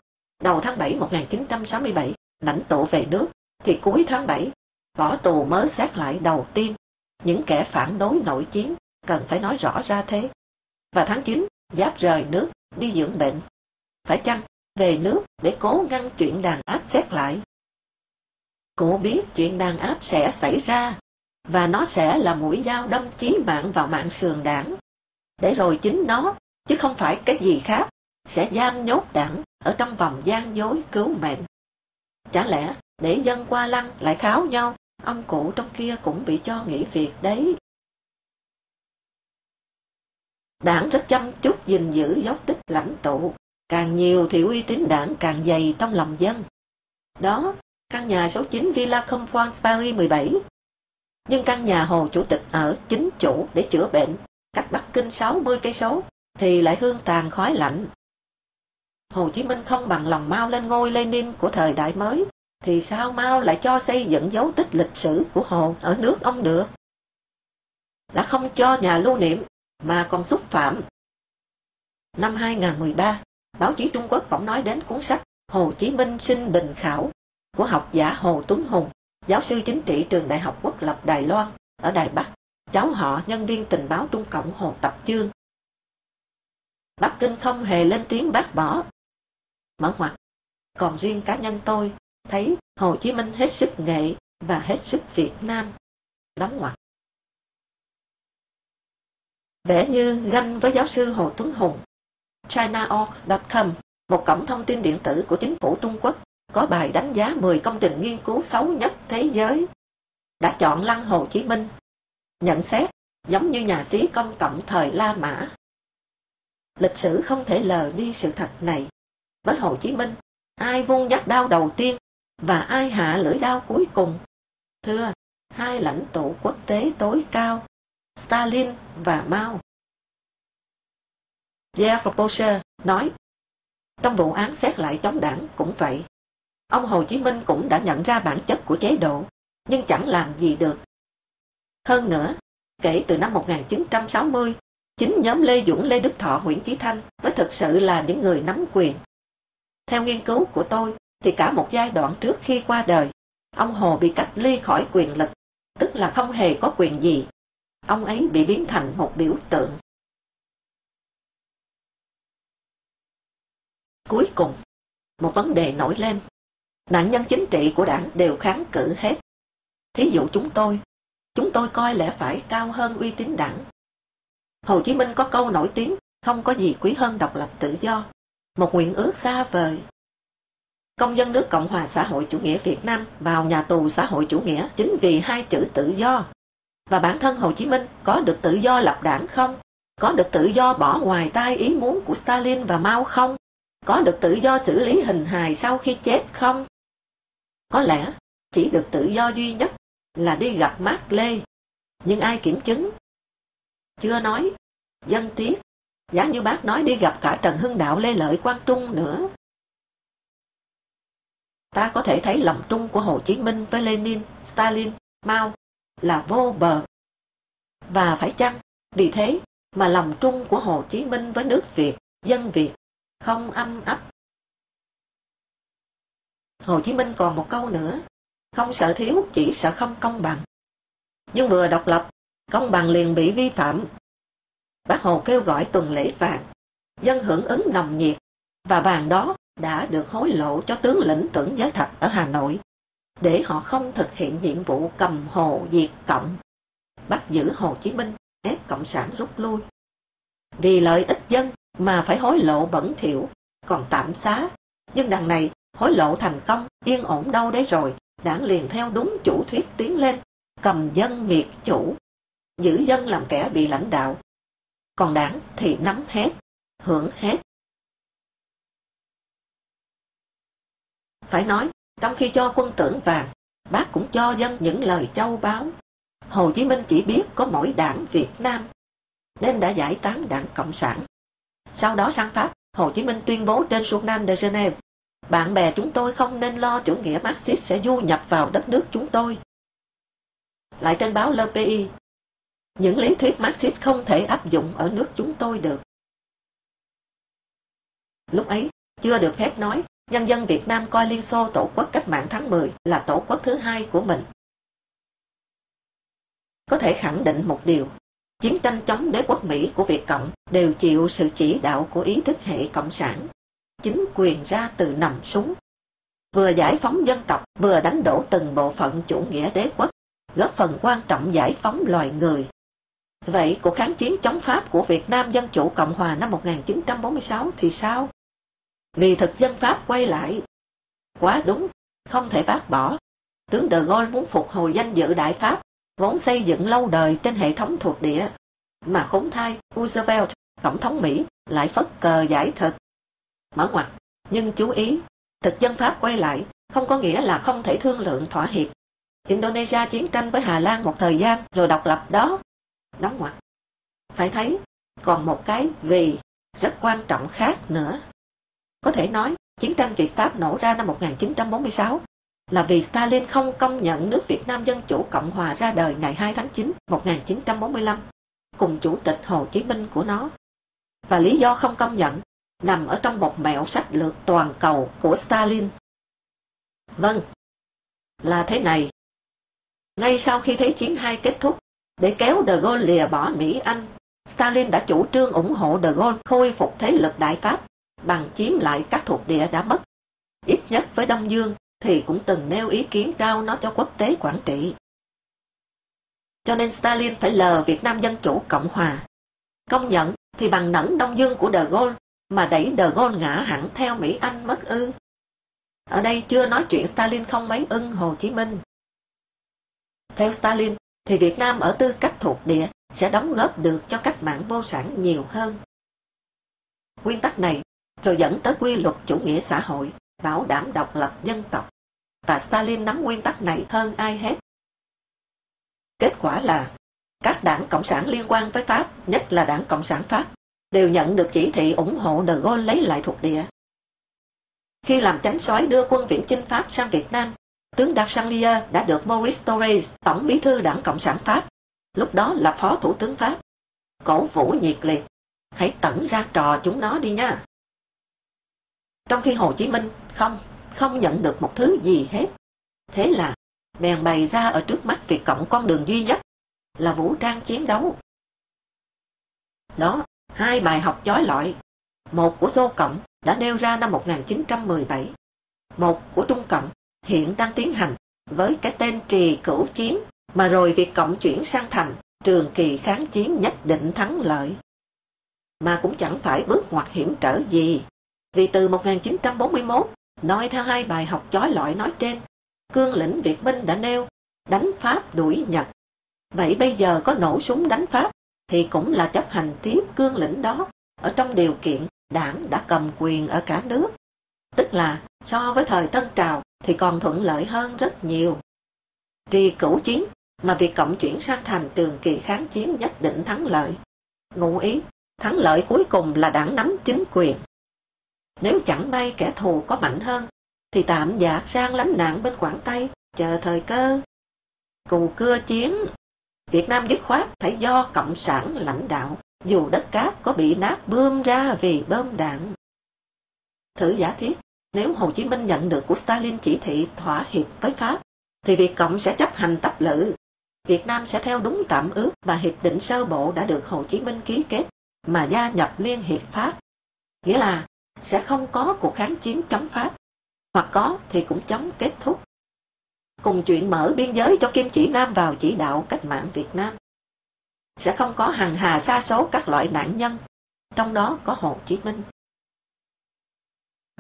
đầu tháng 7 1967, lãnh tụ về nước, thì cuối tháng 7, bỏ tù mới xét lại đầu tiên. Những kẻ phản đối nội chiến, cần phải nói rõ ra thế. Và tháng 9, Giáp rời nước, đi dưỡng bệnh. Phải chăng về nước để cố ngăn chuyện đàn áp xét lại? Cụ biết chuyện đàn áp sẽ xảy ra, và nó sẽ là mũi dao đâm chí mạng vào mạng sườn đảng. Để rồi chính nó, chứ không phải cái gì khác, sẽ giam nhốt đảng ở trong vòng gian dối cứu mệnh. Chả lẽ để dân qua lăng lại kháo nhau, ông cụ trong kia cũng bị cho nghỉ việc đấy. Đảng rất chăm chút gìn giữ dấu tích lãnh tụ, càng nhiều thì uy tín đảng càng dày trong lòng dân. Đó, căn nhà số 9 Villa Compoint Paris 17. Nhưng căn nhà Hồ Chủ tịch ở chính chủ để chữa bệnh, cách Bắc Kinh 60 cây số thì lại hương tàn khói lạnh. Hồ Chí Minh không bằng lòng Mao lên ngôi Lenin của thời đại mới, thì sao Mao lại cho xây dựng dấu tích lịch sử của Hồ ở nước ông được? Đã không cho nhà lưu niệm mà còn xúc phạm. Năm 2013, báo chí Trung Quốc bỗng nói đến cuốn sách Hồ Chí Minh Sinh Bình Khảo của học giả Hồ Tuấn Hùng, giáo sư chính trị trường Đại học Quốc lập Đài Loan ở Đài Bắc, cháu họ nhân viên tình báo Trung Cộng Hồ Tập Chương. Bắc Kinh không hề lên tiếng bác bỏ. Mở ngoặt, còn riêng cá nhân tôi thấy Hồ Chí Minh hết sức nghệ và hết sức Việt Nam. Đóng ngoặt. Vẻ như ganh với giáo sư Hồ Tuấn Hùng, chinaorg.com, một cổng thông tin điện tử của chính phủ Trung Quốc, có bài đánh giá 10 công trình nghiên cứu xấu nhất thế giới, đã chọn lăng Hồ Chí Minh. Nhận xét giống như nhà sĩ công cộng thời La Mã. Lịch sử không thể lờ đi sự thật này. Với Hồ Chí Minh, ai vung vác đao đầu tiên và ai hạ lưỡi đao cuối cùng? Thưa hai lãnh tụ quốc tế tối cao, Stalin và Mao. De Gaulle nói, trong vụ án xét lại chống đảng cũng vậy. Ông Hồ Chí Minh cũng đã nhận ra bản chất của chế độ, nhưng chẳng làm gì được. Hơn nữa, kể từ năm 1960, chính nhóm Lê Duẩn, Lê Đức Thọ, Nguyễn Chí Thanh mới thực sự là những người nắm quyền. Theo nghiên cứu của tôi, thì cả một giai đoạn trước khi qua đời, ông Hồ bị cách ly khỏi quyền lực, tức là không hề có quyền gì. Ông ấy bị biến thành một biểu tượng. Cuối cùng, một vấn đề nổi lên. Nạn nhân chính trị của đảng đều kháng cự hết. Thí dụ chúng tôi coi lẽ phải cao hơn uy tín đảng. Hồ Chí Minh có câu nổi tiếng, không có gì quý hơn độc lập tự do, một nguyện ước xa vời. Công dân nước Cộng hòa xã hội chủ nghĩa Việt Nam vào nhà tù xã hội chủ nghĩa chính vì hai chữ tự do. Và bản thân Hồ Chí Minh có được tự do lập đảng không? Có được tự do bỏ ngoài tai ý muốn của Stalin và Mao không? Có được tự do xử lý hình hài sau khi chết không? Có lẽ chỉ được tự do duy nhất là đi gặp Mác Lê, nhưng ai kiểm chứng? Chưa nói dân tiếc, giả như bác nói đi gặp cả Trần Hưng Đạo, Lê Lợi, Quang Trung nữa. Ta có thể thấy lòng trung của Hồ Chí Minh với Lenin, Stalin, Mao là vô bờ. Và phải chăng vì thế mà lòng trung của Hồ Chí Minh với nước Việt, dân Việt không âm ấp? Hồ Chí Minh còn một câu nữa: không sợ thiếu, chỉ sợ không công bằng. Nhưng vừa độc lập, công bằng liền bị vi phạm. Bác Hồ kêu gọi tuần lễ vàng, dân hưởng ứng nồng nhiệt, và vàng đó đã được hối lộ cho tướng lĩnh Tưởng Giới Thạch ở Hà Nội, để họ không thực hiện nhiệm vụ cầm Hồ diệt Cộng, bắt giữ Hồ Chí Minh, ép Cộng sản rút lui. Vì lợi ích dân mà phải hối lộ bẩn thỉu, còn tạm xá, nhưng đằng này hối lộ thành công, yên ổn đâu đấy rồi, đảng liền theo đúng chủ thuyết tiến lên, cầm dân miệt chủ, giữ dân làm kẻ bị lãnh đạo, còn đảng thì nắm hết, hưởng hết. Phải nói, trong khi cho quân tưởng vàng, bác cũng cho dân những lời châu báu. Hồ Chí Minh chỉ biết có mỗi đảng Việt Nam, nên đã giải tán đảng Cộng sản. Sau đó sang Pháp, Hồ Chí Minh tuyên bố trên Journal de Genève: bạn bè chúng tôi không nên lo chủ nghĩa Marxist sẽ du nhập vào đất nước chúng tôi. Lại trên báo Le Pays: những lý thuyết Marxist không thể áp dụng ở nước chúng tôi được. Lúc ấy, chưa được phép nói, nhân dân Việt Nam coi Liên Xô tổ quốc cách mạng tháng 10 là tổ quốc thứ hai của mình. Có thể khẳng định một điều: chiến tranh chống đế quốc Mỹ của Việt Cộng đều chịu sự chỉ đạo của ý thức hệ Cộng sản, chính quyền ra từ nòng súng, vừa giải phóng dân tộc, vừa đánh đổ từng bộ phận chủ nghĩa đế quốc, góp phần quan trọng giải phóng loài người. Vậy cuộc kháng chiến chống Pháp của Việt Nam Dân Chủ Cộng Hòa năm 1946 thì sao? Vì thực dân Pháp quay lại. Quá đúng, không thể bác bỏ. Tướng De Gaulle muốn phục hồi danh dự Đại Pháp, vốn xây dựng lâu đời trên hệ thống thuộc địa. Mà khốn thay, Roosevelt, Tổng thống Mỹ, lại phất cờ giải thực. Mở ngoặt, nhưng chú ý, thực dân Pháp quay lại không có nghĩa là không thể thương lượng thỏa hiệp. Indonesia chiến tranh với Hà Lan một thời gian rồi độc lập đó. Đóng ngoặt. Phải thấy, còn một cái vì rất quan trọng khác nữa. Có thể nói, chiến tranh Việt-Pháp nổ ra năm 1946 là vì Stalin không công nhận nước Việt Nam Dân Chủ Cộng Hòa ra đời ngày 2 tháng 9, 1945, cùng Chủ tịch Hồ Chí Minh của nó. Và lý do không công nhận nằm ở trong một mẹo sách lược toàn cầu của Stalin. Vâng, là thế này. Ngay sau khi Thế chiến II kết thúc, để kéo De Gaulle lìa bỏ Mỹ-Anh, Stalin đã chủ trương ủng hộ De Gaulle khôi phục thế lực Đại Pháp bằng chiếm lại các thuộc địa đã mất. Ít nhất với Đông Dương thì cũng từng nêu ý kiến trao nó cho quốc tế quản trị. Cho nên Stalin phải lờ Việt Nam Dân Chủ Cộng Hòa. Công nhận thì bằng nẫn Đông Dương của De Gaulle mà đẩy De Gaulle ngã hẳn theo Mỹ-Anh mất ư. Ở đây chưa nói chuyện Stalin không mấy ưng Hồ Chí Minh. Theo Stalin thì Việt Nam ở tư cách thuộc địa sẽ đóng góp được cho cách mạng vô sản nhiều hơn. Nguyên tắc này rồi dẫn tới quy luật chủ nghĩa xã hội, bảo đảm độc lập dân tộc. Và Stalin nắm nguyên tắc này hơn ai hết. Kết quả là các đảng Cộng sản liên quan với Pháp, nhất là đảng Cộng sản Pháp, đều nhận được chỉ thị ủng hộ De Gaulle lấy lại thuộc địa. Khi làm chánh soái đưa quân viễn chinh Pháp sang Việt Nam, tướng Darchelier đã được Maurice Thorez, Tổng bí thư đảng Cộng sản Pháp, lúc đó là Phó Thủ tướng Pháp, cổ vũ nhiệt liệt: hãy tẩn ra trò chúng nó đi nha. Trong khi Hồ Chí Minh không nhận được một thứ gì hết. Thế là bèn bày ra ở trước mắt Việt Cộng con đường duy nhất là vũ trang chiến đấu. Đó, hai bài học chói lọi. Một của Xô Cộng đã nêu ra năm 1917. Một của Trung Cộng hiện đang tiến hành với cái tên trì cửu chiến mà rồi Việt Cộng chuyển sang thành trường kỳ kháng chiến nhất định thắng lợi. Mà cũng chẳng phải bước ngoặt hiểm trở gì. Vì từ 1941, nói theo hai bài học chói lọi nói trên, cương lĩnh Việt Minh đã nêu đánh Pháp đuổi Nhật. Vậy bây giờ có nổ súng đánh Pháp thì cũng là chấp hành tiếp cương lĩnh đó ở trong điều kiện đảng đã cầm quyền ở cả nước. Tức là so với thời Tân Trào thì còn thuận lợi hơn rất nhiều. Trì cửu chiến mà việc Cộng chuyển sang thành trường kỳ kháng chiến nhất định thắng lợi. Ngụ ý, thắng lợi cuối cùng là đảng nắm chính quyền. Nếu chẳng may kẻ thù có mạnh hơn, thì tạm dạt sang lánh nạn bên Quảng Tây, chờ thời cơ. Cù cưa chiến, Việt Nam dứt khoát phải do Cộng sản lãnh đạo, dù đất cát có bị nát bươm ra vì bơm đạn. Thử giả thiết, nếu Hồ Chí Minh nhận được của Stalin chỉ thị thỏa hiệp với Pháp, thì Việt Cộng sẽ chấp hành tập lự. Việt Nam sẽ theo đúng tạm ước và hiệp định sơ bộ đã được Hồ Chí Minh ký kết mà gia nhập Liên hiệp Pháp. Nghĩa là sẽ không có cuộc kháng chiến chống Pháp, hoặc có thì cũng chống kết thúc. Cùng chuyện mở biên giới cho Kim Chỉ Nam vào chỉ đạo cách mạng Việt Nam. Sẽ không có hàng hà sa số các loại nạn nhân, trong đó có Hồ Chí Minh.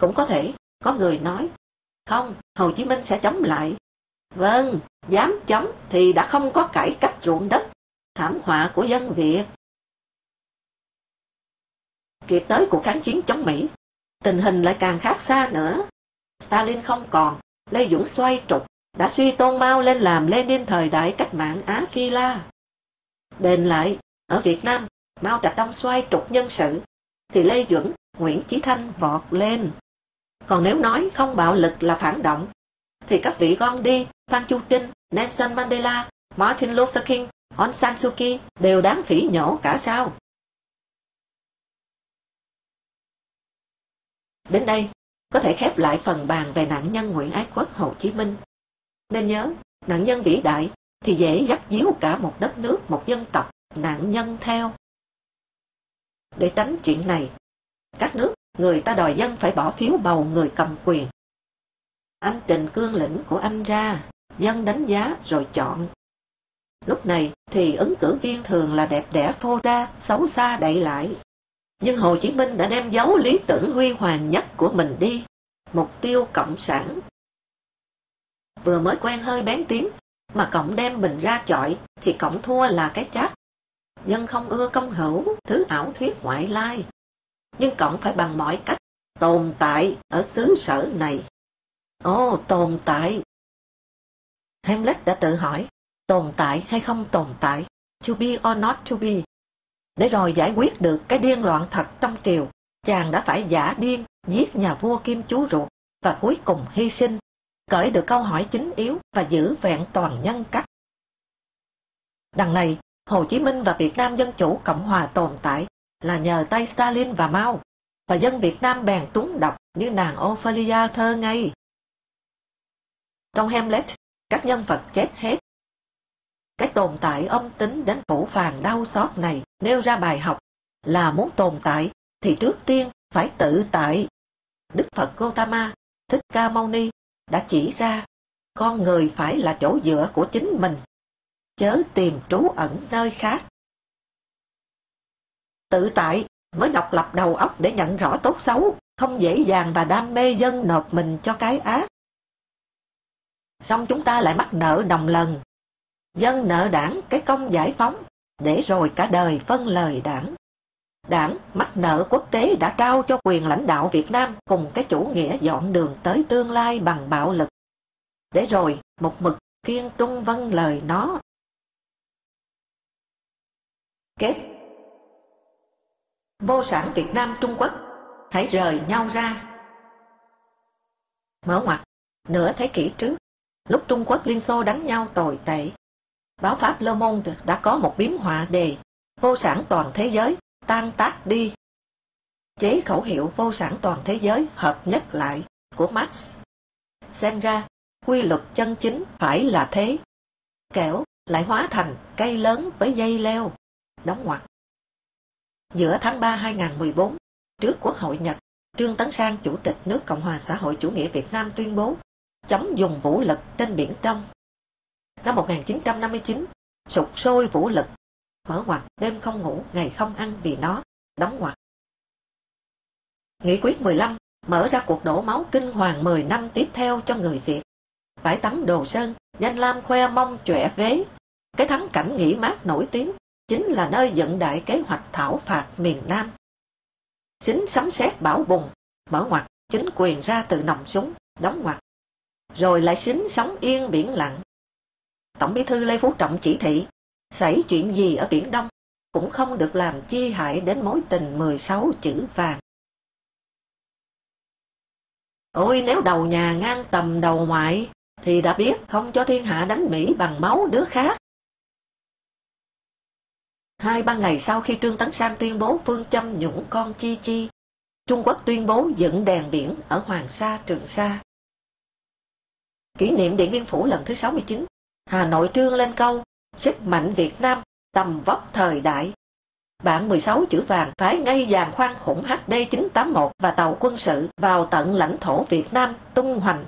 Cũng có thể có người nói, không, Hồ Chí Minh sẽ chống lại. Vâng, dám chống thì đã không có cải cách ruộng đất, thảm họa của dân Việt. Kịp tới cuộc kháng chiến chống Mỹ, tình hình lại càng khác xa nữa. Stalin không còn, Lê Duẩn xoay trục, đã suy tôn Mao lên làm Lenin thời đại cách mạng Á Phi La. Đền lại, ở Việt Nam, Mao Trạch Đông xoay trục nhân sự, thì Lê Duẩn, Nguyễn Chí Thanh vọt lên. Còn nếu nói không bạo lực là phản động, thì các vị Gandhi, Phan Chu Trinh, Nelson Mandela, Martin Luther King, Aung San Suu Kyi đều đáng phỉ nhổ cả sao. Đến đây, có thể khép lại phần bàn về nạn nhân Nguyễn Ái Quốc Hồ Chí Minh. Nên nhớ, nạn nhân vĩ đại thì dễ dắt díu cả một đất nước, một dân tộc, nạn nhân theo. Để tránh chuyện này, các nước, người ta đòi dân phải bỏ phiếu bầu người cầm quyền. Anh trình cương lĩnh của anh ra, dân đánh giá rồi chọn. Lúc này thì ứng cử viên thường là đẹp đẽ phô ra, xấu xa đậy lại. Nhưng Hồ Chí Minh đã đem giấu lý tưởng huy hoàng nhất của mình đi, mục tiêu cộng sản. Vừa mới quen hơi bén tiếng, mà Cộng đem mình ra chọi, thì Cộng thua là cái chắc. Dân không ưa công hữu, thứ ảo thuyết ngoại lai. Nhưng Cộng phải bằng mọi cách tồn tại ở xứ sở này. Ồ, tồn tại! Hamlet đã tự hỏi, tồn tại hay không tồn tại, to be or not to be. Để rồi giải quyết được cái điên loạn thật trong triều, chàng đã phải giả điên, giết nhà vua Kim chú ruột, và cuối cùng hy sinh, cởi được câu hỏi chính yếu và giữ vẹn toàn nhân cách. Đằng này, Hồ Chí Minh và Việt Nam Dân Chủ Cộng Hòa tồn tại là nhờ tay Stalin và Mao, và dân Việt Nam bèn trúng độc như nàng Ophelia thơ ngay. Trong Hamlet, các nhân vật chết hết. Cái tồn tại âm tính đến phủ phàng đau xót này nêu ra bài học là muốn tồn tại thì trước tiên phải tự tại. Đức Phật Gotama, Thích Ca Mâu Ni đã chỉ ra con người phải là chỗ dựa của chính mình, chớ tìm trú ẩn nơi khác. Tự tại mới độc lập đầu óc để nhận rõ tốt xấu, không dễ dàng và đam mê dâng nộp mình cho cái ác. Xong chúng ta lại mắc nợ đồng lần, dân nợ đảng cái công giải phóng, để rồi cả đời vâng lời đảng. Đảng mắc nợ quốc tế đã trao cho quyền lãnh đạo Việt Nam cùng cái chủ nghĩa dọn đường tới tương lai bằng bạo lực, để rồi một mực kiên trung vâng lời nó. Kết. Vô sản Việt Nam Trung Quốc hãy rời nhau ra. Mở ngoặt, nửa thế kỷ trước, lúc Trung Quốc Liên Xô đánh nhau tồi tệ, báo Pháp Le Monde đã có một biếm họa đề "Vô sản toàn thế giới, tan tác đi". Chế khẩu hiệu "Vô sản toàn thế giới, hợp nhất lại" của Marx. Xem ra, quy luật chân chính phải là thế. Kẻo lại hóa thành cây lớn với dây leo. Đóng ngoặt. Giữa tháng 3 2014, trước Quốc hội Nhật, Trương Tấn Sang, Chủ tịch nước Cộng hòa xã hội chủ nghĩa Việt Nam tuyên bố chống dùng vũ lực trên Biển Đông. Năm 1959, sục sôi vũ lực, mở ngoặt, đêm không ngủ, ngày không ăn vì nó, đóng ngoặt. Nghị quyết 15 mở ra cuộc đổ máu kinh hoàng 10 năm tiếp theo cho người Việt. Bãi tắm Đồ Sơn, danh lam khoe mông chọe vế. Cái thắng cảnh nghỉ mát nổi tiếng chính là nơi dựng đại kế hoạch thảo phạt miền Nam. Xính sấm sét bão bùng, mở ngoặt, chính quyền ra từ nòng súng, đóng ngoặt. Rồi lại xính sóng yên biển lặng. Tổng bí thư Lê Phú Trọng chỉ thị, xảy chuyện gì ở Biển Đông cũng không được làm chi hại đến mối tình 16 chữ vàng. Ôi nếu đầu nhà ngang tầm đầu ngoại, thì đã biết không cho thiên hạ đánh Mỹ bằng máu đứa khác. 2-3 ngày sau khi Trương Tấn Sang tuyên bố phương châm nhũng con chi chi, Trung Quốc tuyên bố dựng đèn biển ở Hoàng Sa, Trường Sa. Kỷ niệm Điện Biên Phủ lần thứ 69, Hà Nội trương lên câu, sức mạnh Việt Nam, tầm vóc thời đại. Bản 16 chữ vàng phái ngay giàn khoan khủng HD981 và tàu quân sự vào tận lãnh thổ Việt Nam tung hoành.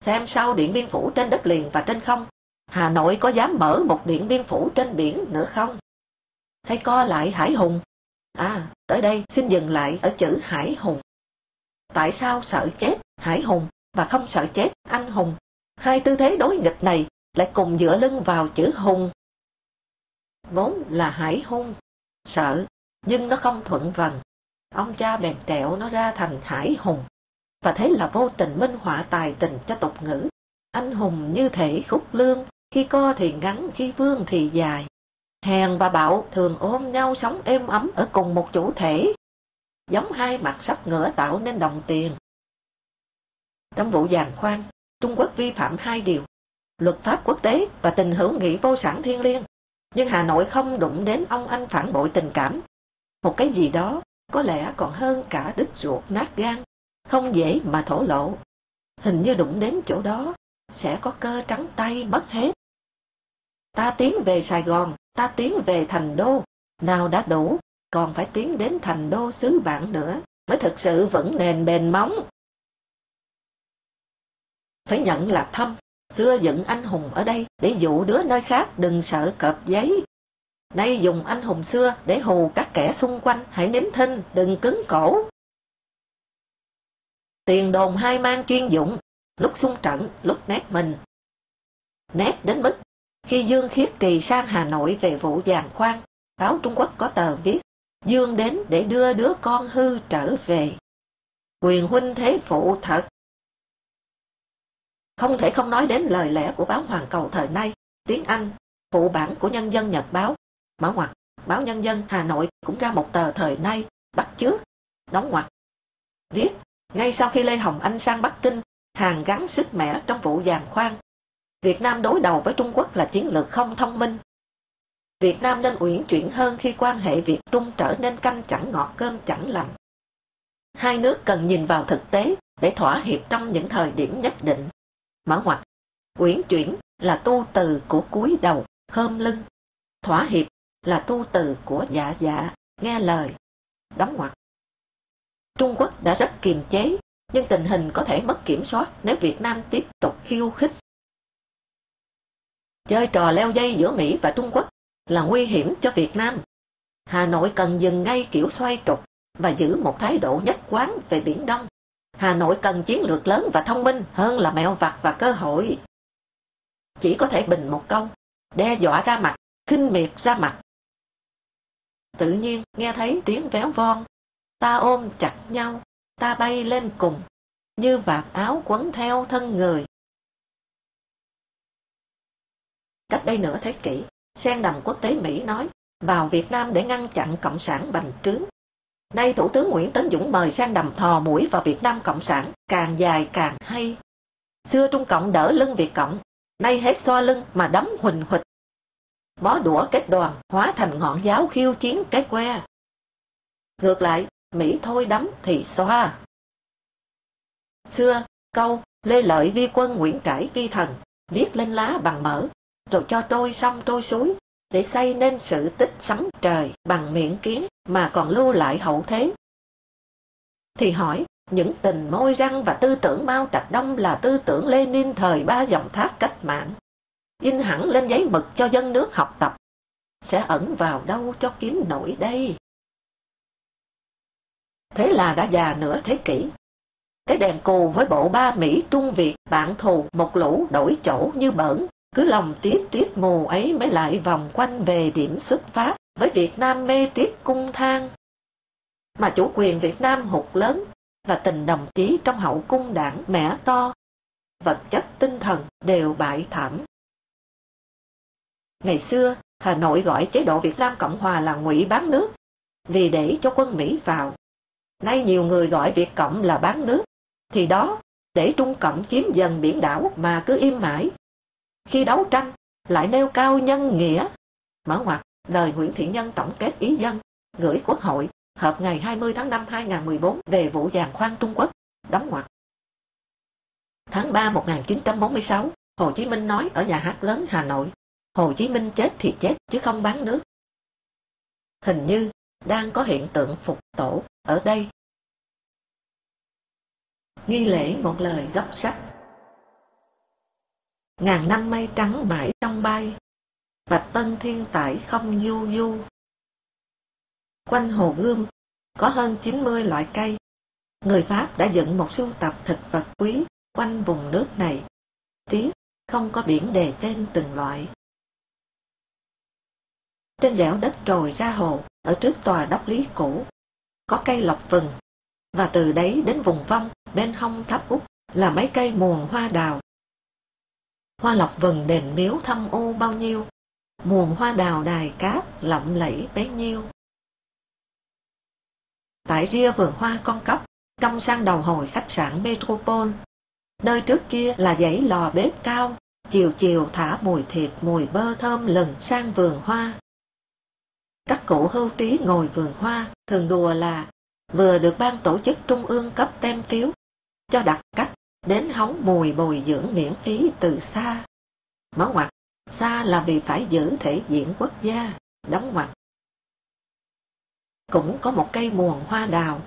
Xem sau Điện Biên Phủ trên đất liền và trên không, Hà Nội có dám mở một Điện Biên Phủ trên biển nữa không? Hãy co lại Hải Hùng. À, tới đây xin dừng lại ở chữ Hải Hùng. Tại sao sợ chết Hải Hùng và không sợ chết anh hùng? Hai tư thế đối nghịch này lại cùng dựa lưng vào chữ hùng. Vốn là hải hung, sợ, nhưng nó không thuận vần. Ông cha bèn trẹo nó ra thành Hải Hùng. Và thế là vô tình minh họa tài tình cho tục ngữ. Anh hùng như thể khúc lương, khi co thì ngắn, khi vương thì dài. Hèn và bạo thường ôm nhau sống êm ấm ở cùng một chủ thể, giống hai mặt sắt ngựa tạo nên đồng tiền. Trong vụ giàn khoan, Trung Quốc vi phạm hai điều, luật pháp quốc tế và tình hữu nghị vô sản thiêng liêng, nhưng Hà Nội không đụng đến ông anh phản bội tình cảm. Một cái gì đó có lẽ còn hơn cả đứt ruột nát gan, không dễ mà thổ lộ. Hình như đụng đến chỗ đó sẽ có cơ trắng tay mất hết. Ta tiến về Sài Gòn, ta tiến về thành đô, nào đã đủ, còn phải tiến đến thành đô xứ bạn nữa, mới thực sự vững nền bền móng. Phải nhận là thâm, xưa dựng anh hùng ở đây để dụ đứa nơi khác đừng sợ cọp giấy. Nay dùng anh hùng xưa để hù các kẻ xung quanh, hãy nín thinh, đừng cứng cổ. Tiền đồn hai mang chuyên dụng, lúc xung trận, lúc nép mình. Nép đến mức khi Dương Khiết Trì sang Hà Nội về vụ giàn khoan, báo Trung Quốc có tờ viết, Dương đến để đưa đứa con hư trở về. Quyền huynh thế phụ thật. Không thể không nói đến lời lẽ của báo Hoàn Cầu thời nay, tiếng Anh, phụ bản của Nhân dân Nhật báo. Mở ngoặt, báo Nhân dân Hà Nội cũng ra một tờ thời nay, bắt chước, đóng ngoặt. Viết, ngay sau khi Lê Hồng Anh sang Bắc Kinh, Hàn gắng sức mẻ trong vụ giàn khoan. Việt Nam đối đầu với Trung Quốc là chiến lược không thông minh. Việt Nam nên uyển chuyển hơn khi quan hệ Việt-Trung trở nên canh chẳng ngọt cơm chẳng lành. Hai nước cần nhìn vào thực tế để thỏa hiệp trong những thời điểm nhất định. Mở ngoặt, uyển chuyển là tu từ của cúi đầu, khom lưng. Thỏa hiệp là tu từ của dạ dạ, nghe lời. Đóng ngoặt. Trung Quốc đã rất kiềm chế, nhưng tình hình có thể mất kiểm soát nếu Việt Nam tiếp tục khiêu khích. Chơi trò leo dây giữa Mỹ và Trung Quốc là nguy hiểm cho Việt Nam. Hà Nội cần dừng ngay kiểu xoay trục và giữ một thái độ nhất quán về Biển Đông. Hà Nội cần chiến lược lớn và thông minh hơn là mẹo vặt và cơ hội. Chỉ có thể bình một câu, đe dọa ra mặt, khinh miệt ra mặt. Tự nhiên nghe thấy tiếng véo von, ta ôm chặt nhau, ta bay lên cùng, như vạt áo quấn theo thân người. Cách đây nửa thế kỷ, sen đầm quốc tế Mỹ nói, vào Việt Nam để ngăn chặn Cộng sản bành trướng. Nay Thủ tướng Nguyễn Tấn Dũng mời sen đầm thò mũi vào Việt Nam Cộng sản, càng dài càng hay. Xưa Trung Cộng đỡ lưng Việt Cộng, nay hết xoa lưng mà đấm huỳnh huỵch. Bó đũa kết đoàn hóa thành ngọn giáo khiêu chiến cái que. Ngược lại, Mỹ thôi đấm thì xoa. Xưa, câu Lê Lợi vi quân Nguyễn Khải vi thần, viết lên lá bằng mỡ, rồi cho trôi sông trôi suối, để xây nên sự tích sấm trời bằng miệng kiến mà còn lưu lại hậu thế. Thì hỏi, những tình môi răng và tư tưởng Mao Trạch Đông là tư tưởng Lenin thời ba dòng thác cách mạng, in hẳn lên giấy mực cho dân nước học tập, sẽ ẩn vào đâu cho kín nổi đây? Thế là đã già nửa thế kỷ. Cái đèn cù với bộ ba Mỹ Trung Việt bạn thù một lũ đổi chỗ như bỡn, cứ lòng tiết tiết mù ấy mới lại vòng quanh về điểm xuất phát với Việt Nam mê tiết cung thang. Mà chủ quyền Việt Nam hụt lớn và tình đồng chí trong hậu cung đảng mẻ to, vật chất tinh thần đều bại thảm. Ngày xưa, Hà Nội gọi chế độ Việt Nam Cộng Hòa là ngụy bán nước, vì để cho quân Mỹ vào. Nay nhiều người gọi Việt Cộng là bán nước, thì đó, để Trung Cộng chiếm dần biển đảo mà cứ im mãi. Khi đấu tranh, lại nêu cao nhân nghĩa. Mở ngoặt, lời Nguyễn Thiện Nhân tổng kết ý dân, gửi Quốc hội, họp ngày 20 tháng 5 2014 về vụ giàn khoan Trung Quốc. Đóng ngoặt. Tháng 3 1946, Hồ Chí Minh nói ở nhà hát lớn Hà Nội, Hồ Chí Minh chết thì chết chứ không bán nước. Hình như đang có hiện tượng phục tổ ở đây. Nghi lễ một lời gấp sách. Ngàn năm mây trắng mãi trong bay, bạch tân thiên tải không du du. Quanh Hồ Gươm có hơn 90 loại cây. Người Pháp đã dựng một sưu tập thực vật quý quanh vùng nước này. Tiếc không có biển đề tên từng loại. Trên dẻo đất trồi ra hồ, ở trước tòa đốc lý cũ, có cây lộc vừng, và từ đấy đến vùng vong bên hông Tháp Út là mấy cây muồng hoa đào. Hoa lộc vừng đền miếu thâm u bao nhiêu, muồng hoa đào đài cát lộng lẫy bấy nhiêu. Tại ria vườn hoa con cóc, trong sang đầu hồi khách sạn Metropole, nơi trước kia là dãy lò bếp cao, chiều chiều thả mùi thịt mùi bơ thơm lừng sang vườn hoa. Các cụ hưu trí ngồi vườn hoa thường đùa là vừa được ban tổ chức trung ương cấp tem phiếu cho đặc cách đến hóng mùi bồi dưỡng miễn phí từ xa. Mở ngoặt, xa là vì phải giữ thể diện quốc gia. Đóng ngoặt. Cũng có một cây muồng hoa đào,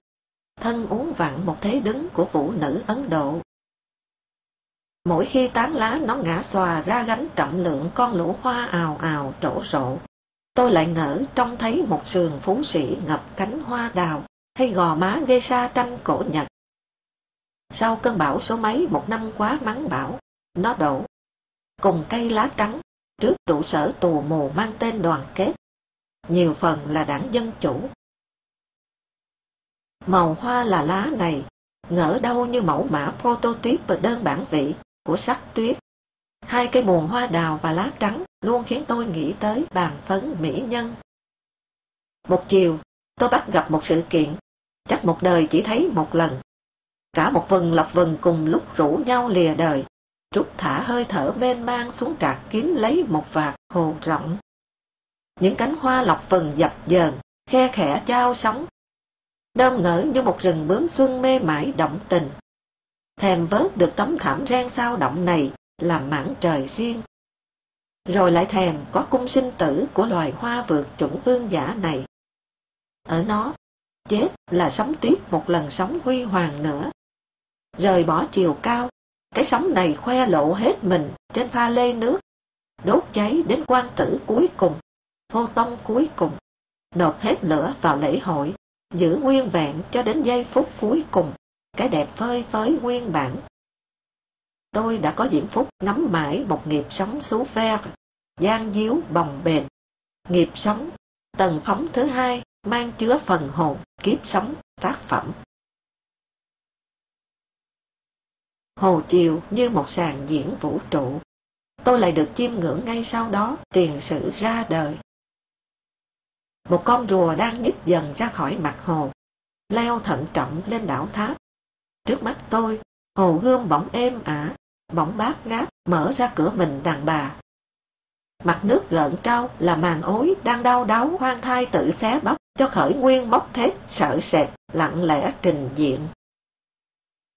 thân uốn vặn một thế đứng của phụ nữ Ấn Độ. Mỗi khi tán lá nó ngã xòa ra gánh trọng lượng con lũ hoa ào ào trổ rộ. Tôi lại ngỡ trông thấy một sườn phú sĩ ngập cánh hoa đào, hay gò má gây sa tranh cổ Nhật. Sau cơn bão số mấy một năm quá mắng bão, nó đổ, cùng cây lá trắng, trước trụ sở tù mù mang tên Đoàn Kết, nhiều phần là Đảng Dân Chủ. Màu hoa là lá này, ngỡ đâu như mẫu mã prototype và đơn bản vị của sắc tuyết. Hai cây muồng hoa đào và lá trắng luôn khiến tôi nghĩ tới bàn phấn mỹ nhân. Một chiều, tôi bắt gặp một sự kiện, chắc một đời chỉ thấy một lần. Cả một vườn lộc vườn cùng lúc rủ nhau lìa đời, trút thả hơi thở mênh mang xuống trạc kiếm lấy một vạt hồ rộng. Những cánh hoa lộc vườn dập dờn, khe khẽ chao sóng, đơm ngỡ như một rừng bướm xuân mê mải động tình. Thèm vớt được tấm thảm ren sao động này làm mảng trời riêng. Rồi lại thèm có cung sinh tử của loài hoa vượt chuẩn vương giả này. Ở nó, chết là sống tiếp một lần sống huy hoàng nữa. Rời bỏ chiều cao, cái sống này khoe lộ hết mình trên pha lê nước, đốt cháy đến quan tử cuối cùng, vô tông cuối cùng, nộp hết lửa vào lễ hội, giữ nguyên vẹn cho đến giây phút cuối cùng, cái đẹp phơi phới nguyên bản. Tôi đã có diễm phúc ngắm mãi một nghiệp sống xú ve, gian díu bồng bềnh. Nghiệp sống, tầng phóng thứ hai, mang chứa phần hồn, kiếp sống, tác phẩm. Hồ chiều như một sàn diễn vũ trụ. Tôi lại được chiêm ngưỡng ngay sau đó tiền sử ra đời. Một con rùa đang nhích dần ra khỏi mặt hồ, leo thận trọng lên đảo tháp. Trước mắt tôi, Hồ Gươm bỗng êm ả, bỗng bát ngát mở ra cửa mình đàn bà. Mặt nước gợn trao là màn ối đang đau đáu hoang thai tự xé bóc cho khởi nguyên bóc thét sợ sệt lặng lẽ trình diện.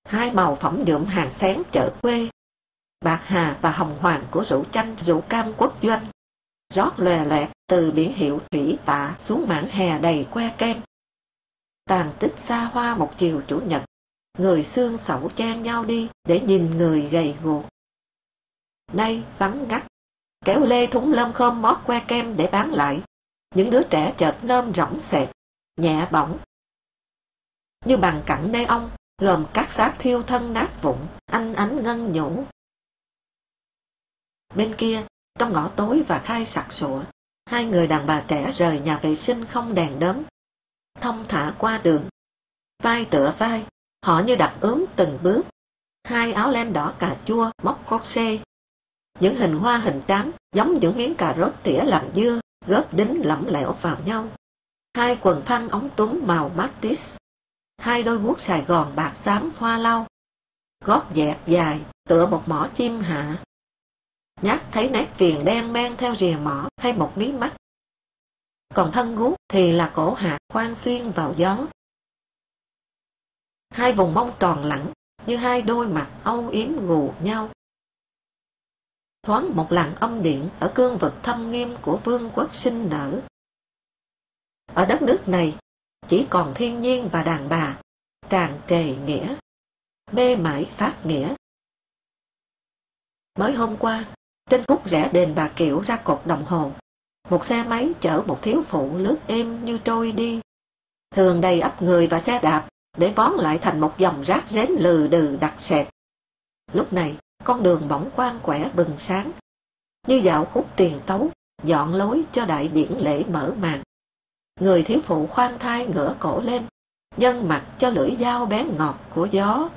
Hai màu phẩm nhuộm hàng xén chợ quê, bạc hà và hồng hoàng của rượu chanh rượu cam quốc doanh, rót lòe loẹt từ biển hiệu thủy tạ xuống mảng hè đầy que kem. Tàn tích xa hoa một chiều chủ nhật, người xương sẩu chen nhau đi để nhìn người gầy guộc. Nay vắng ngắt, kéo lê thúng lơm khơm mót que kem để bán lại. Những đứa trẻ chợt nơm rỗng xẹt, nhẹ bỏng. Như bằng cẳng nê ông, gồm các xác thiêu thân nát vụn, anh ánh ngân nhũ. Bên kia, trong ngõ tối và khai sặc sụa, hai người đàn bà trẻ rời nhà vệ sinh không đèn đóm, thông thả qua đường, vai tựa vai. Họ như đặt ướm từng bước, hai áo len đỏ cà chua móc crochet, những hình hoa hình trám giống những miếng cà rốt tỉa làm dưa, góp đính lỏng lẻo vào nhau. Hai quần thăng ống túm màu matisse, hai đôi guốc Sài Gòn bạc xám hoa lau, gót dẹt dài tựa một mỏ chim hạ. Nhát thấy nét viền đen men theo rìa mỏ hay một mí mắt. Còn thân guốc thì là cổ hạt khoan xuyên vào gió. Hai vùng mông tròn lẳng như hai đôi mặt âu yếm gù nhau. Thoáng một làn âm điện ở cương vực thâm nghiêm của vương quốc sinh nở. Ở đất nước này chỉ còn thiên nhiên và đàn bà, tràn trề nghĩa, mê mải phát nghĩa. Mới hôm qua, trên khúc rẽ đền Bà Kiệu ra cột đồng hồ, một xe máy chở một thiếu phụ lướt êm như trôi đi, thường đầy ắp người và xe đạp để vón lại thành một dòng rác rến lừ đừ đặc sệt. Lúc này, con đường bỗng quang quẻ bừng sáng, như dạo khúc tiền tấu, dọn lối cho đại điển lễ mở màn. Người thiếu phụ khoan thai ngửa cổ lên, nhân mặt cho lưỡi dao bén ngọt của gió.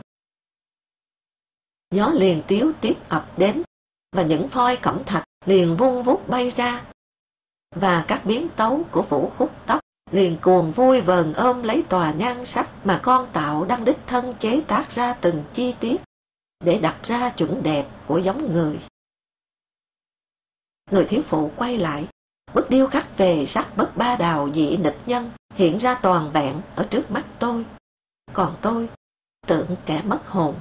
Gió liền tiếu tiết ập đến, và những phoi cẩm thạch liền vung vút bay ra, và các biến tấu của vũ khúc tóc liền cuồng vui vờn ôm lấy tòa nhan sắc mà con tạo đang đích thân chế tác ra từng chi tiết, để đặt ra chuẩn đẹp của giống người. Người thiếu phụ quay lại, bức điêu khắc về sắc bất ba đào dị nịch nhân hiện ra toàn vẹn ở trước mắt tôi, còn tôi tượng kẻ mất hồn.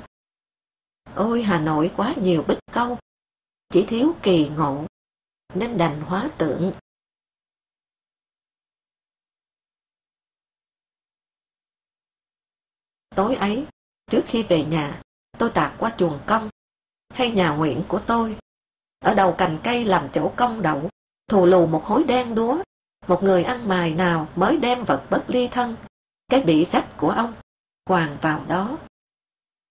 Ôi Hà Nội quá nhiều bích câu, chỉ thiếu kỳ ngộ, nên đành hóa tượng. Tối ấy, trước khi về nhà, tôi tạt qua chuồng công, hay nhà nguyện của tôi. Ở đầu cành cây làm chỗ công đậu, thù lù một khối đen đúa, một người ăn mày nào mới đem vật bất ly thân, cái bị sách của ông, quàng vào đó.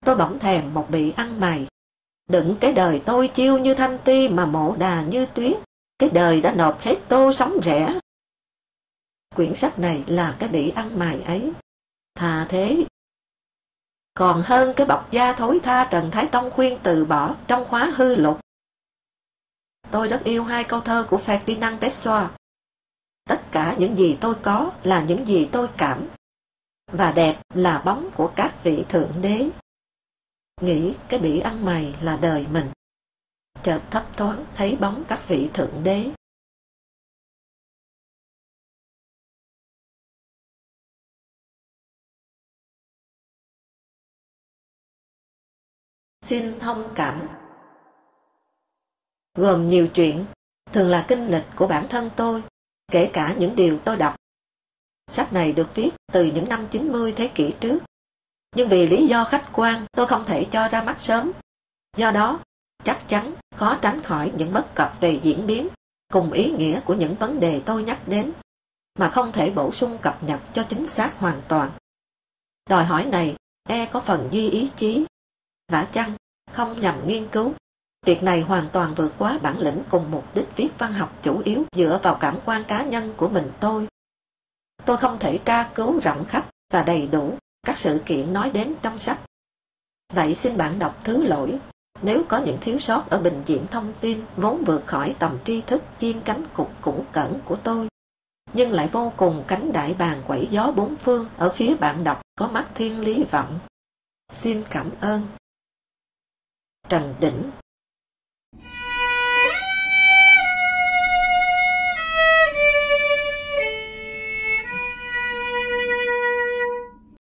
Tôi bỗng thèm một bị ăn mày, đựng cái đời tôi chiêu như thanh ti mà mộ đà như tuyết, cái đời đã nộp hết tô sóng rẽ. Quyển sách này là cái bị ăn mày ấy, thà thế. Còn hơn cái bọc da thối tha Trần Thái Tông khuyên từ bỏ trong khóa hư lục. Tôi rất yêu hai câu thơ của Ferdinand Pessoa. Tất cả những gì tôi có là những gì tôi cảm, và đẹp là bóng của các vị thượng đế. Nghĩ cái bị ăn mày là đời mình, chợt thấp thoáng thấy bóng các vị thượng đế. Xin thông cảm. Gồm nhiều chuyện, thường là kinh lịch của bản thân tôi, kể cả những điều tôi đọc. Sách này được viết từ những năm 90 thế kỷ trước, nhưng vì lý do khách quan tôi không thể cho ra mắt sớm. Do đó, chắc chắn khó tránh khỏi những bất cập về diễn biến cùng ý nghĩa của những vấn đề tôi nhắc đến, mà không thể bổ sung cập nhật cho chính xác hoàn toàn. Đòi hỏi này e có phần duy ý chí, vả chăng không nhằm nghiên cứu. Việc này hoàn toàn vượt quá bản lĩnh cùng mục đích viết văn học chủ yếu dựa vào cảm quan cá nhân của mình tôi. Tôi không thể tra cứu rộng khắp và đầy đủ các sự kiện nói đến trong sách. Vậy xin bạn đọc thứ lỗi nếu có những thiếu sót ở bình diện thông tin vốn vượt khỏi tầm tri thức chiên cánh cục củng cẩn của tôi, nhưng lại vô cùng cánh đại bàng quẩy gió bốn phương ở phía bạn đọc có mắt thiên lý vọng. Xin cảm ơn. Trần Đỉnh.